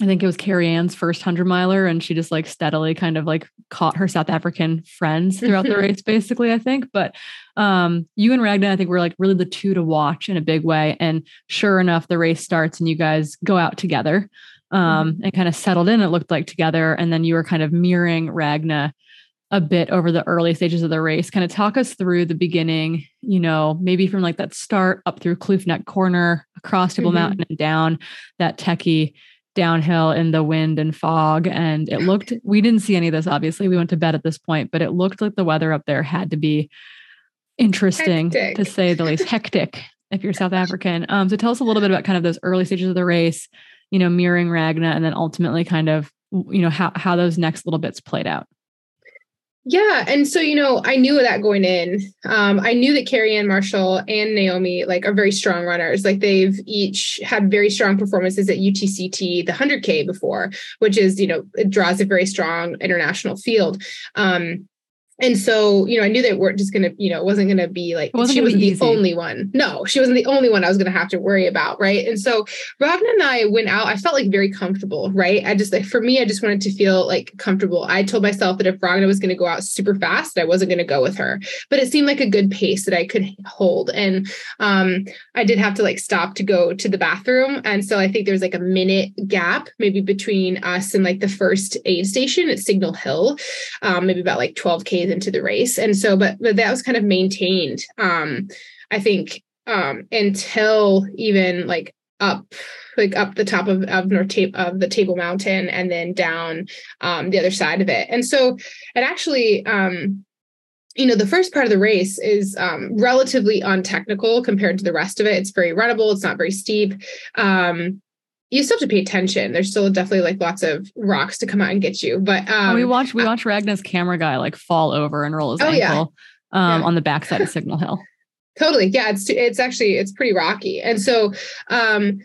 I think it was Carrie Ann's first hundred miler, and she just like steadily kind of like caught her South African friends throughout the race, basically, I think. But um, you and Ragna, I think, were like really the two to watch in a big way. And sure enough, the race starts and you guys go out together um, and kind of settled in, it looked like, together. And then you were kind of mirroring Ragna a bit over the early stages of the race. Kind of talk us through the beginning, you know, maybe from like that start up through Kloof Neck Corner, across Table mm-hmm. Mountain and down that techie downhill in the wind and fog. And it looked, we didn't see any of this, obviously. We went to bed at this point, but it looked like the weather up there had to be interesting, hectic, to say the least. Hectic, if you're South African. Um, so tell us a little bit about kind of those early stages of the race, you know, mirroring Ragna, and then ultimately kind of, you know, how, how those next little bits played out. Yeah. And so, you know, I knew that going in. Um, I knew that Carrie Ann Marshall and Naomi like are very strong runners. Like they've each had very strong performances at U T C T, the one hundred K before, which is, you know, it draws a very strong international field. Um, and so, you know, I knew they weren't just going to, you know, it wasn't going to be like, she wasn't the only one. No, she wasn't the only one I was going to have to worry about. Right. And so Ragna and I went out, I felt like very comfortable. Right. I just like, for me, I just wanted to feel like comfortable. I told myself that if Ragna was going to go out super fast, that I wasn't going to go with her, but it seemed like a good pace that I could hold. And, um, I did have to like stop to go to the bathroom. And so I think there was like a minute gap maybe between us and like the first aid station at Signal Hill, um, maybe about like twelve K into the race. And so, but, but that was kind of maintained, um, I think, um, until even like up, like up the top of, of North Table, of the Table Mountain, and then down, um, the other side of it. And so it actually, um, you know, the first part of the race is, um, relatively untechnical compared to the rest of it. It's very runnable. It's not very steep. Um, you still have to pay attention. There's still definitely like lots of rocks to come out and get you. But um, we watched, we watched Ragna's camera guy like fall over and roll his oh, ankle yeah. Um, yeah. on the backside of Signal Hill. Totally. Yeah. It's, it's actually, it's pretty rocky. And so um,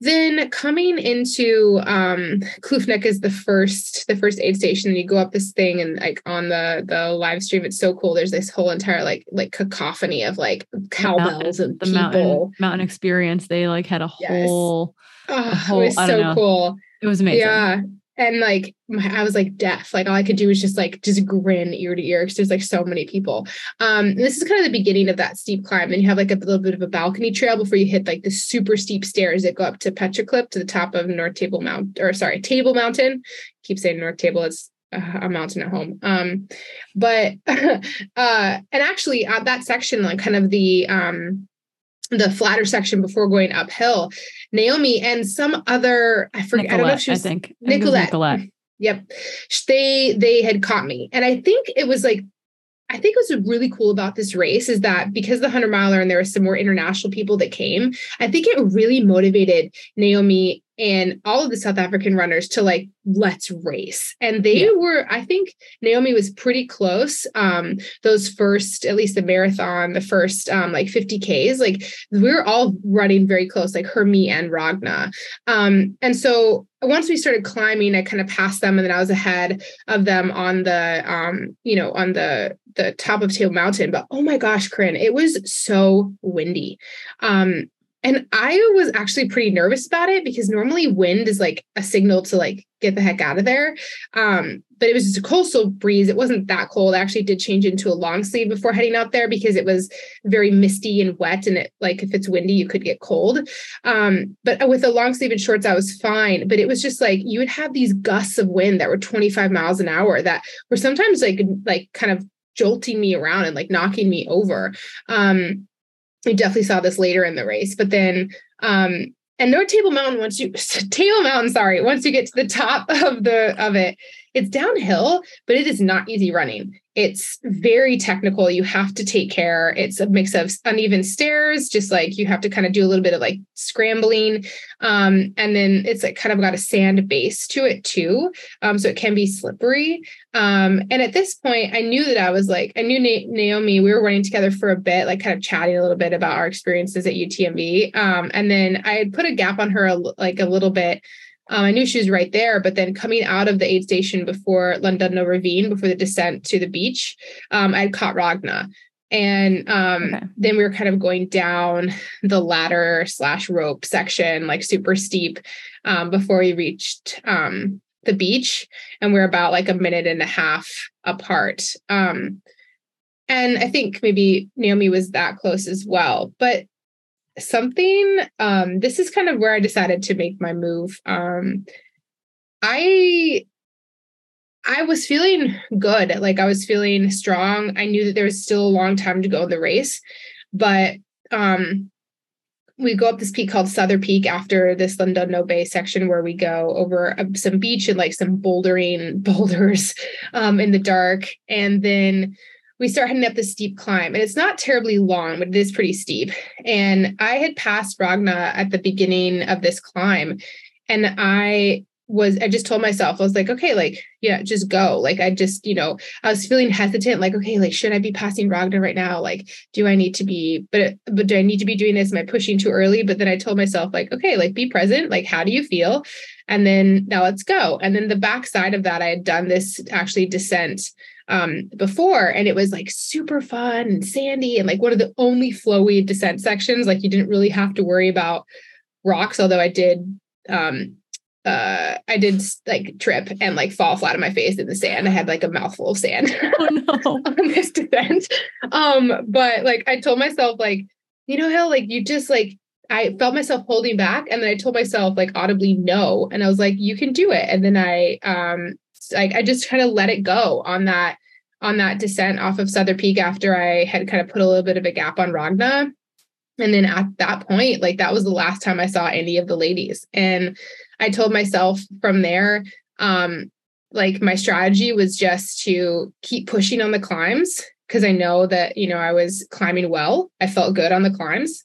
Then coming into um, Kloofnek is the first, the first aid station, and you go up this thing, and like on the, the live stream, it's so cool. There's this whole entire like, like cacophony of like cowbells and the people. Mountain, mountain experience. They like had a whole, yes. oh, a whole it was so know. cool. It was amazing. Yeah. And like, I was like deaf, like all I could do was just like, just grin ear to ear. Cause there's like so many people. Um, and this is kind of the beginning of that steep climb. And you have like a little bit of a balcony trail before you hit like the super steep stairs that go up to Petra Clip to the top of North Table Mountain, or sorry, Table Mountain. I keep saying North Table. It's a mountain at home. Um, but, uh, and actually at that section, like kind of the, um, the flatter section before going uphill, Naomi and some other, I forget, Nicolette, I don't know if she was, I think. Nicolette. I think it was Nicolette. Yep. They, they had caught me. And I think it was like, I think what's really cool about this race is that because the hundred miler and there were some more international people that came, I think it really motivated Naomi and all of the South African runners to like, let's race. And they yeah. were, I think Naomi was pretty close. Um, those first, at least the marathon, the first um, like fifty Ks, like we were all running very close, like her, me and Ragna. Um, and so once we started climbing, I kind of passed them and then I was ahead of them on the, um, you know, on the, the top of Table Mountain. But oh my gosh, Corinne, it was so windy. Um, And I was actually pretty nervous about it because normally wind is like a signal to like get the heck out of there. Um, but it was just a coastal breeze. It wasn't that cold. I actually did change into a long sleeve before heading out there because it was very misty and wet. And it like, if it's windy, you could get cold. Um, but with a long sleeve and shorts, I was fine. But it was just like, you would have these gusts of wind that were twenty-five miles an hour that were sometimes like, like kind of jolting me around and like knocking me over. Um, We definitely saw this later in the race, but then, um, and North Table Mountain, once you Table Mountain, sorry, once you get to the top of the, of it, it's downhill, but it is not easy running. It's very technical. You have to take care. It's a mix of uneven stairs, just like you have to kind of do a little bit of like scrambling. Um, and then it's like kind of got a sand base to it too. Um, so it can be slippery. Um, and at this point I knew that I was like, I knew Na- Naomi, we were running together for a bit, like kind of chatting a little bit about our experiences at U T M B. Um, and then I had put a gap on her a, like a little bit. Um, I knew she was right there, but then coming out of the aid station before Llandudno Ravine, before the descent to the beach, um, I had caught Ragna. And um, okay. then we were kind of going down the ladder slash rope section, like super steep, um, before we reached um, the beach. And we're about like a minute and a half apart. Um, and I think maybe Naomi was that close as well. But something, um, this is kind of where I decided to make my move. Um, I, I was feeling good. Like I was feeling strong. I knew that there was still a long time to go in the race, but, um, we go up this peak called Southern Peak after this Llandudno Bay section where we go over some beach and like some bouldering boulders, um, in the dark. And then we start heading up this steep climb, and it's not terribly long, but it is pretty steep. And I had passed Ragna at the beginning of this climb, and I was, I just told myself, I was like, okay, like, yeah, just go. Like, I just, you know, I was feeling hesitant, like, okay, like, should I be passing Ragna right now? Like, do I need to be, but, but do I need to be doing this? Am I pushing too early? But then I told myself like, okay, like be present. Like, how do you feel? And then now let's go. And then the backside of that, I had done this actually descent um, before, and it was like super fun and sandy and like one of the only flowy descent sections. Like you didn't really have to worry about rocks. Although I did, um, uh, I did like trip and like fall flat on my face in the sand. I had like a mouthful of sand oh, no. on this descent. Um, but like, I told myself like, you know how, like you just like, I felt myself holding back. And then I told myself like audibly no. And I was like, you can do it. And then I, um, like I just kind of let it go on that, on that descent off of Southern Peak after I had kind of put a little bit of a gap on Ragna. And then at that point, like that was the last time I saw any of the ladies. And I told myself from there, um, like my strategy was just to keep pushing on the climbs. Cause I know that, you know, I was climbing well, I felt good on the climbs,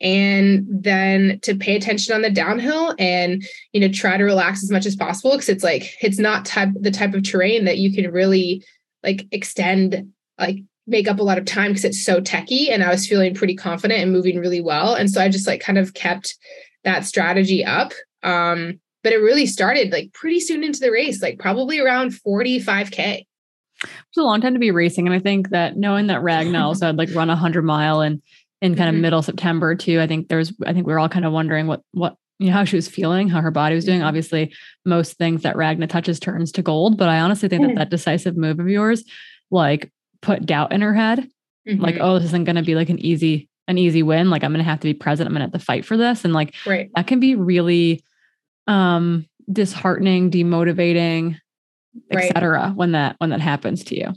and then to pay attention on the downhill and, you know, try to relax as much as possible. Cause it's like, it's not type, the type of terrain that you can really like extend, like make up a lot of time because it's so techie. And I was feeling pretty confident and moving really well. And so I just like kind of kept that strategy up. Um, but it really started like pretty soon into the race, like probably around forty-five K. It's a long time to be racing. And I think that knowing that Ragna also had like run a hundred mile and in, in kind of mm-hmm. middle September too, I think there's, I think we were all kind of wondering what, what, you know, how she was feeling, how her body was doing. Obviously most things that Ragna touches turns to gold, but I honestly think that that decisive move of yours, like put doubt in her head, mm-hmm. like, oh, this isn't going to be like an easy, an easy win. Like I'm going to have to be present. I'm going to have to fight for this. And like, right. that can be really, um, disheartening, demotivating, et cetera, when that, when that happens to you.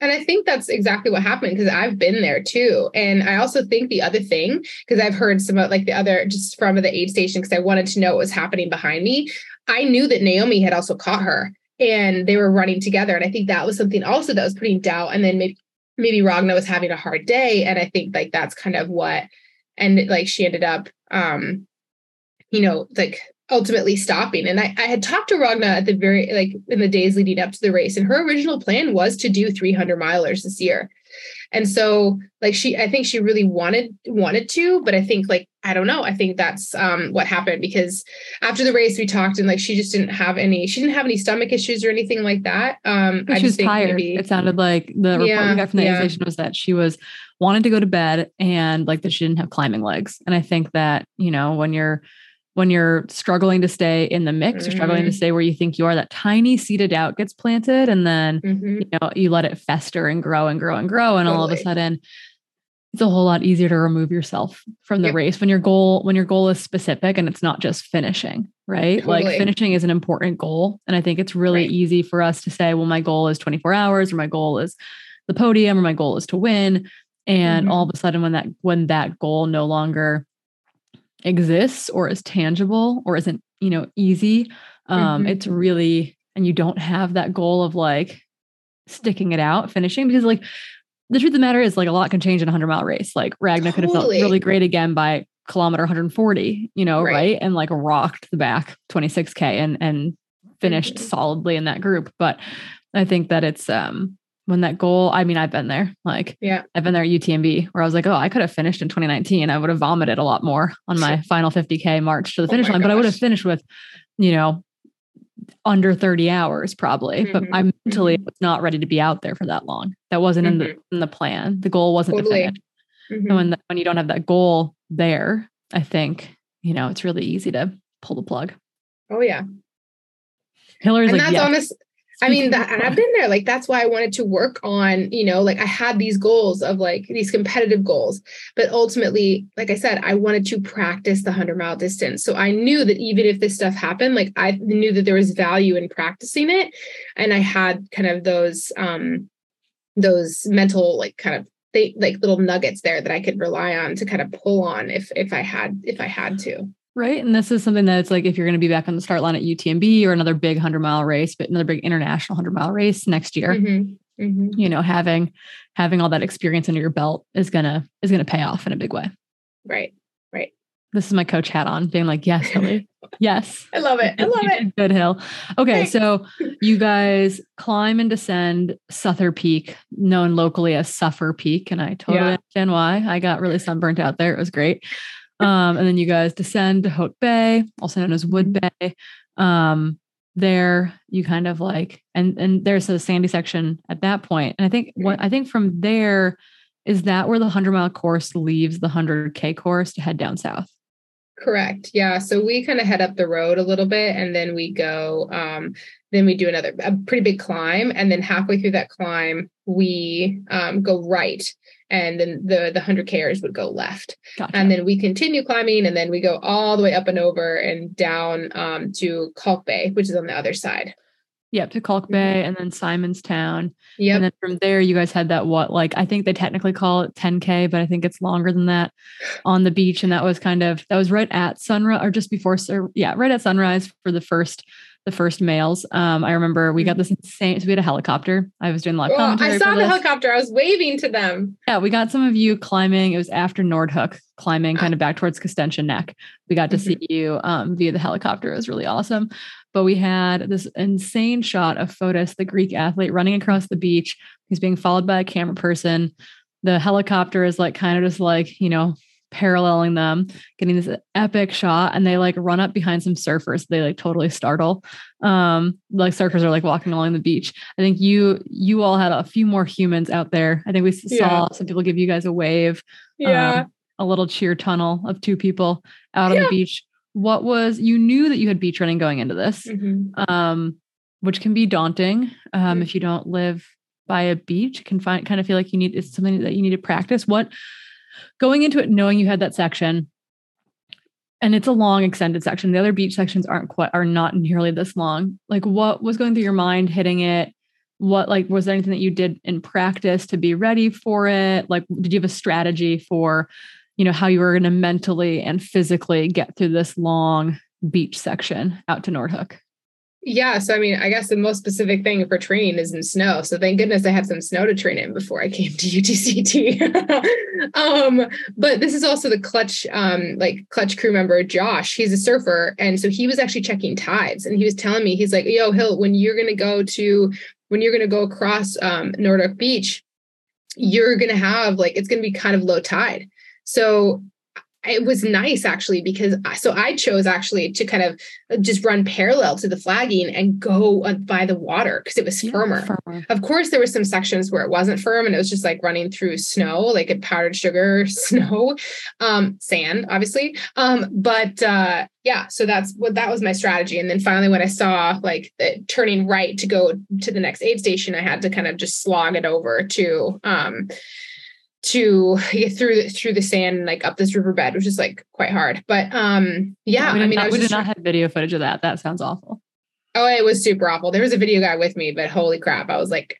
And I think that's exactly what happened because I've been there too. And I also think the other thing, because I've heard some of like the other, just from the aid station, because I wanted to know what was happening behind me. I knew that Naomi had also caught her and they were running together. And I think that was something also that was putting doubt. And then maybe, maybe Ragna was having a hard day. And I think like, that's kind of what, and like she ended up, um, you know, like ultimately stopping. And I, I had talked to Ragna at the very, like in the days leading up to the race, and her original plan was to do three hundred milers this year. And so like, she, I think she really wanted, wanted to, but I think like, I don't know. I think that's um, what happened because after the race we talked and like, she just didn't have any, she didn't have any stomach issues or anything like that. Um, I she was tired. Maybe, it sounded like the yeah, report we got from the yeah. aid station was that she was wanted to go to bed and like that she didn't have climbing legs. And I think that, you know, when you're, when you're struggling to stay in the mix, mm-hmm. or struggling to stay where you think you are, that tiny seed of doubt gets planted. And then, mm-hmm. you know, you let it fester and grow and grow and grow. And totally. All of a sudden it's a whole lot easier to remove yourself from the yep. race when your goal, when your goal is specific and it's not just finishing, right? Totally. Like finishing is an important goal. And I think it's really right. easy for us to say, well, my goal is twenty-four hours or my goal is the podium or my goal is to win. And mm-hmm. all of a sudden when that, when that goal no longer exists or is tangible or isn't, you know, easy. Um, mm-hmm. It's really, and you don't have that goal of like sticking it out, finishing, because like the truth of the matter is like a lot can change in a hundred mile race. Like Ragna totally. Could have felt really great again by kilometer one hundred forty, you know, right. right? And like rocked the back twenty-six K and, and finished mm-hmm. solidly in that group. But I think that it's, um, when that goal, I mean, I've been there, like, yeah. I've been there at U T M B where I was like, oh, I could have finished in twenty nineteen. I would have vomited a lot more on my final fifty K march to the finish oh line, gosh. But I would have finished with, you know, under thirty hours probably, mm-hmm. but I mentally was not ready to be out there for that long. That wasn't mm-hmm. in, the, in the plan. The goal wasn't totally. To finish. Mm-hmm. And when, the, when you don't have that goal there, I think, you know, it's really easy to pull the plug. Oh yeah. Hillary's and like, that's yeah. honest. I mean, that, and I've been there, like, that's why I wanted to work on, you know, like I had these goals of like these competitive goals, but ultimately, like I said, I wanted to practice the hundred mile distance. So I knew that even if this stuff happened, like I knew that there was value in practicing it. And I had kind of those, um, those mental, like kind of they, like little nuggets there that I could rely on to kind of pull on if, if I had, if I had to. Right. And this is something that's like, if you're going to be back on the start line at U T M B or another big hundred mile race, but another big international hundred mile race next year, mm-hmm. Mm-hmm. you know, having, having all that experience under your belt is going to, is going to pay off in a big way. Right. Right. This is my coach hat on being like, yes, Hilly. Yes. I love it. I love it. Good Hill. Okay. Thanks. So you guys climb and descend Southern Peak, known locally as Suffer Peak. And I totally yeah. understand why. I got really sunburnt out there. It was great. Um, and then you guys descend to Hout Bay, also known as Wood Bay. Um, there you kind of like, and, and there's a sandy section at that point. And I think what, I think from there is that where the hundred mile course leaves the hundred K course to head down south. Correct. Yeah. So we kind of head up the road a little bit and then we go, um, then we do another, a pretty big climb. And then halfway through that climb, we, um, go right. And then the, the hundred Kers would go left. Gotcha. And then we continue climbing and then we go all the way up and over and down, um, to Kalk Bay, which is on the other side. Yep. To Kalk Bay and then Simon's Town. Yep. And then from there, you guys had that, what, like, I think they technically call it ten K, but I think it's longer than that on the beach. And that was kind of, that was right at sunrise or just before. Or, yeah. Right at sunrise for the first, the first males. Um, I remember we got this insane, so we had a helicopter. I was doing a lot of commentary. Oh, I saw the helicopter. I was waving to them. Yeah. We got some of you climbing. It was after Noordhoek climbing kind of back towards Constantia Nek. We got to mm-hmm. see you, um, via the helicopter. It was really awesome. But we had this insane shot of Fotis, the Greek athlete, running across the beach. He's being followed by a camera person. The helicopter is like kind of just like, you know, paralleling them, getting this epic shot, and they like run up behind some surfers. They like totally startle. Um, like surfers are like walking along the beach. I think you you all had a few more humans out there. I think we saw yeah. some people give you guys a wave. Yeah, um, a little cheer tunnel of two people out yeah. on the beach. What was you knew that you had beach running going into this, mm-hmm. um, which can be daunting um, mm-hmm. if you don't live by a beach. Can find kind of feel like you need it's something that you need to practice. What Going into it, knowing you had that section, and it's a long extended section. The other beach sections aren't quite, are not nearly this long. Like, what was going through your mind hitting it? What, like, was there anything that you did in practice to be ready for it? Like, did you have a strategy for, you know, how you were going to mentally and physically get through this long beach section out to Noordhoek? Yeah. So, I mean, I guess the most specific thing for training is in snow. So thank goodness I had some snow to train in before I came to U T C T. um, but this is also the clutch, um, like clutch crew member, Josh, he's a surfer. And so he was actually checking tides, and he was telling me, he's like, yo, Hill, when you're going to go to, when you're going to go across um, Noordhoek Beach, you're going to have like, it's going to be kind of low tide. So it was nice actually, because so I chose actually to kind of just run parallel to the flagging and go by the water because it was firmer. Yeah, firmer. Of course, there were some sections where it wasn't firm and it was just like running through snow, like a powdered sugar, snow, um, sand, obviously. Um, but uh, yeah, so that's what that was my strategy. And then finally, when I saw like it turning right to go to the next aid station, I had to kind of just slog it over to. Um, to get through the, through the sand and like up this riverbed, which is like quite hard. But um, yeah, I mean, not, I was we did not have video footage of that. That sounds awful. Oh, it was super awful. There was a video guy with me, but holy crap. I was like,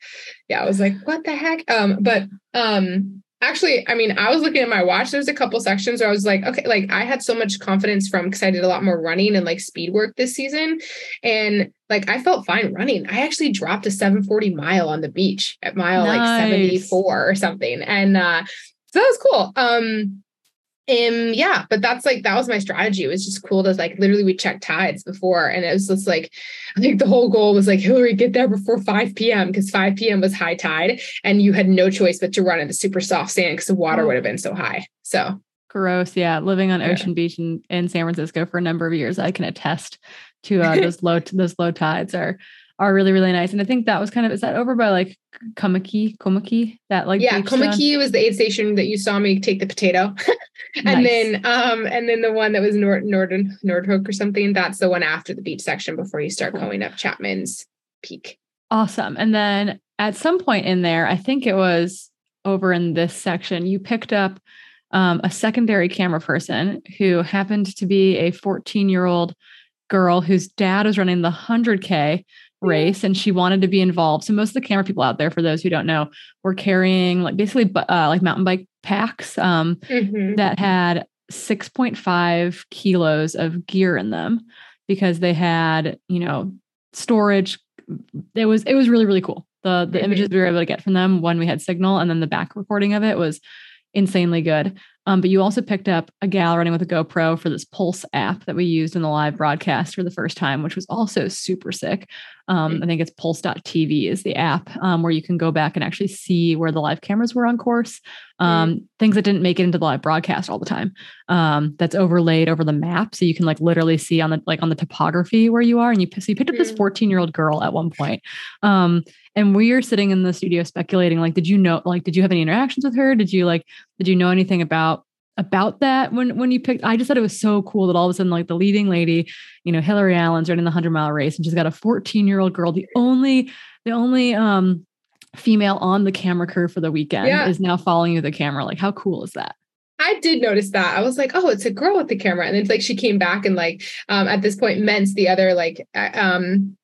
yeah, I was like, what the heck? Um, but um, actually, I mean, I was looking at my watch. There's a couple sections where I was like, okay, like I had so much confidence from, because I did a lot more running and like speed work this season. And like, I felt fine running. I actually dropped a seven forty mile on the beach at mile nice. like seventy-four or something. And, uh, so that was cool. Um, um, yeah, but that's like, that was my strategy. It was just cool to like, literally we checked tides before. And it was just like, I think the whole goal was like, Hillary, get there before five P M because five P M was high tide and you had no choice but to run in the super soft sand because the water would have been so high. So gross. Yeah. Living on Ocean yeah. Beach in, in San Francisco for a number of years, I can attest to uh, those low, those low tides are, are really, really nice. And I think that was kind of, is that over by like Kommetjie, Kommetjie that like, yeah, Kommetjie was the aid station that you saw me take the potato. and nice. then, um, and then the one that was Nord, Nord, Noordhoek or something. That's the one after the beach section before you start cool. going up Chapman's Peak. Awesome. And then at some point in there, I think it was over in this section, you picked up um, a secondary camera person who happened to be a fourteen year old girl whose dad was running the one hundred K race and she wanted to be involved. So most of the camera people out there, for those who don't know, were carrying like basically uh, like mountain bike packs um, mm-hmm. that had six point five kilos of gear in them because they had, you know, storage. It was, it was really, really cool. The, the mm-hmm. images we were able to get from them when we had signal and then the back recording of it was insanely good. Um, but you also picked up a gal running with a GoPro for this Pulse app that we used in the live broadcast for the first time, which was also super sick. Um, mm-hmm. I think it's pulse dot T V is the app um, where you can go back and actually see where the live cameras were on course. Um, mm-hmm. Things that didn't make it into the live broadcast all the time. Um, that's overlaid over the map. So you can like literally see on the, like on the topography where you are. And you, so you picked mm-hmm. up this fourteen year old girl at one point. Um, and we are sitting in the studio speculating, like, did you know, like, did you have any interactions with her? Did you like, did you know anything about, about that when, when you picked, I just thought it was so cool that all of a sudden, like the leading lady, you know, Hillary Allen's running the hundred mile race and she's got a fourteen year old girl. The only, the only, um, female on the camera crew for the weekend yeah. is now following you with the camera. Like, how cool is that? I did notice that. I was like, oh, it's a girl with the camera. And it's like, she came back and like, um, at this point, Mence, the other, like, um,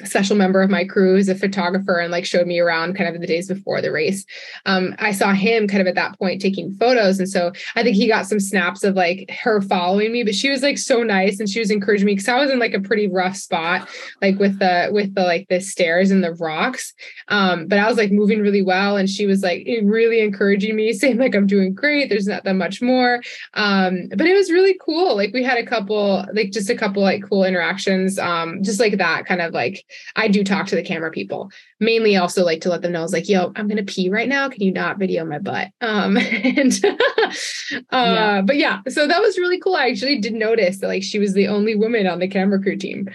a special member of my crew is a photographer and like showed me around kind of the days before the race. Um, I saw him kind of at that point taking photos. And so I think he got some snaps of like her following me, but she was like so nice and she was encouraging me because I was in like a pretty rough spot, like with the, with the, like the stairs and the rocks. Um, but I was like moving really well. And she was like really encouraging me saying like, I'm doing great. There's not that much more. Um, but it was really cool. Like we had a couple, like just a couple like cool interactions. Um, just like that kind of like, like, I do talk to the camera people, mainly also like to let them know, I was like, yo, I'm going to pee right now. Can you not video my butt? Um, and, uh, yeah. but yeah, so that was really cool. I actually did notice that like, she was the only woman on the camera crew team.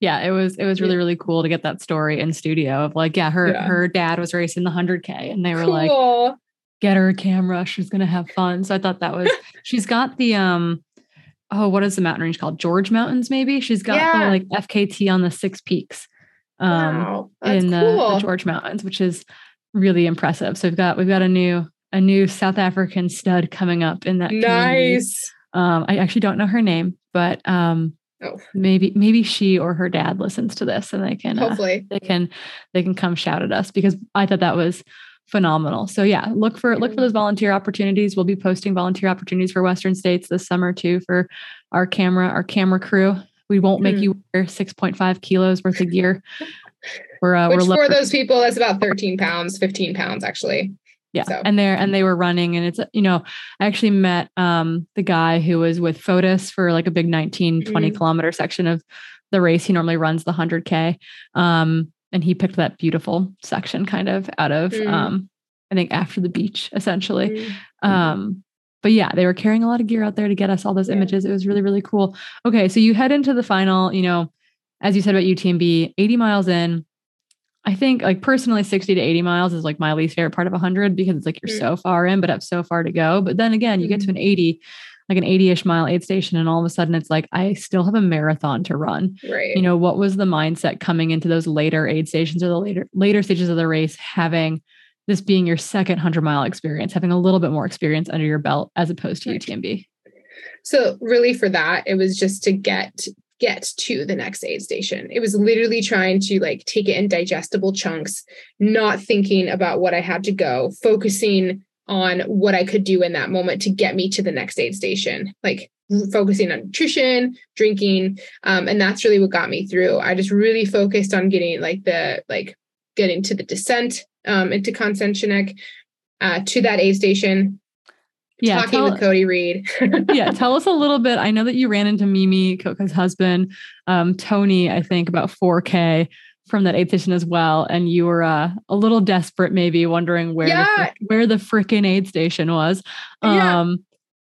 Yeah, it was, it was really, really cool to get that story in studio of like, yeah, her, yeah. her dad was racing the one hundred K and they were cool. like, get her a camera. She's going to have fun. So I thought that was, she's got the, um, oh, what is the mountain range called? George Mountains, maybe? She's got yeah. the like F K T on the Six Peaks um, wow, in the, cool. the George Mountains, which is really impressive. So we've got, we've got a new, a new South African stud coming up in that. Nice. Um, I actually don't know her name, but um, oh. maybe, maybe she or her dad listens to this and they can, hopefully uh, they can, they can come shout at us because I thought that was phenomenal. So yeah, look for, look for those volunteer opportunities. We'll be posting volunteer opportunities for Western States this summer too, for our camera, our camera crew. We won't make mm. you wear six point five kilos worth of gear. We're, uh, Which we're for those people, that's about thirteen pounds, fifteen pounds actually. Yeah. So. And they're, and they were running and it's, you know, I actually met, um, the guy who was with Fotis for like a big nineteen, twenty mm. kilometer section of the race. He normally runs the one hundred K. Um, And he picked that beautiful section kind of out of, mm. um, I think after the beach essentially. Mm. Um, but yeah, they were carrying a lot of gear out there to get us all those yeah. images. It was really, really cool. Okay. So you head into the final, you know, as you said about U T M B, eighty miles in, I think like personally sixty to eighty miles is like my least favorite part of a hundred because it's like, you're mm. so far in, but have so far to go. But then again, you mm. get to an eighty, like an eighty-ish mile aid station. And all of a sudden it's like, I still have a marathon to run. Right. You know, what was the mindset coming into those later aid stations or the later, later stages of the race, having this being your second hundred mile experience, having a little bit more experience under your belt as opposed to U T M B? So really for that, it was just to get, get to the next aid station. It was literally trying to like take it in digestible chunks, not thinking about what I had to go, focusing on what I could do in that moment to get me to the next aid station, like focusing on nutrition, drinking. Um, and that's really what got me through. I just really focused on getting like the, like getting to the descent um, into Constantia Nek, uh, to that aid station. Yeah, talking tell, with Cody Reed. yeah. Tell us a little bit. I know that you ran into Mimi, Coco's husband, um, Tony, I think about four K from that aid station as well. And you were uh, a little desperate, maybe wondering where, yeah. the, where the frickin' aid station was. Um, yeah.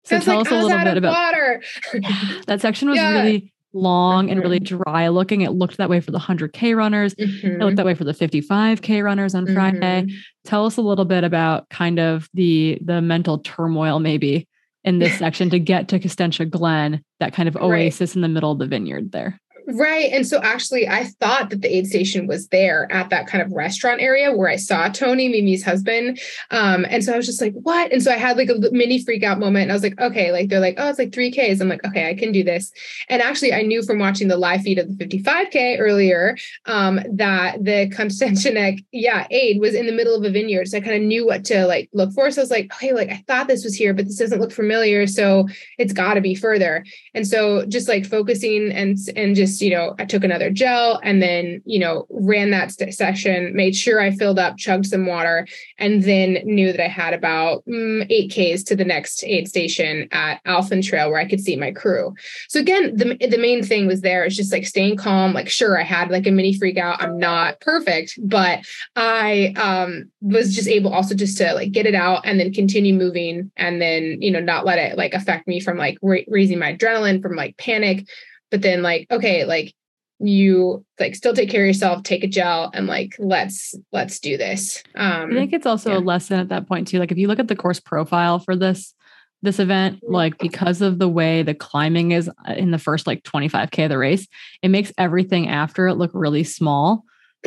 So tell like, us a little bit about water. Yeah, that section was yeah. really long mm-hmm. and really dry looking. It looked that way for the one hundred K runners. Mm-hmm. It looked that way for the fifty-five K runners on mm-hmm. Friday. Tell us a little bit about kind of the, the mental turmoil maybe in this section to get to Constantia Glen, that kind of oasis right. in the middle of the vineyard there. Right. And so actually I thought that the aid station was there at that kind of restaurant area where I saw Tony, Mimi's husband. Um, and so I was just like, what? And so I had like a mini freak out moment and I was like, okay, like they're like, oh, it's like three Ks. I'm like, okay, I can do this. And actually I knew from watching the live feed of the fifty-five K earlier, um, that the Constantia Nek, yeah, aid was in the middle of a vineyard. So I kind of knew what to like look for. So I was like, okay, like I thought this was here, but this doesn't look familiar. So it's gotta be further. And so just like focusing and, and just, you know, I took another gel and then, you know, ran that st- session, made sure I filled up, chugged some water, and then knew that I had about mm, eight Ks to the next aid station at Alphen Trail where I could see my crew. So again, the, the main thing was there is just like staying calm. Like, sure, I had like a mini freak out. I'm not perfect, but I um, was just able also just to like get it out and then continue moving and then, you know, not let it like affect me from like ra- raising my adrenaline from like panic. But then like, okay, like you like still take care of yourself, take a gel and like, let's, let's do this. Um, I think it's also yeah. a lesson at that point too. Like if you look at the course profile for this, this event, like because of the way the climbing is in the first like twenty-five K of the race, it makes everything after it look really small.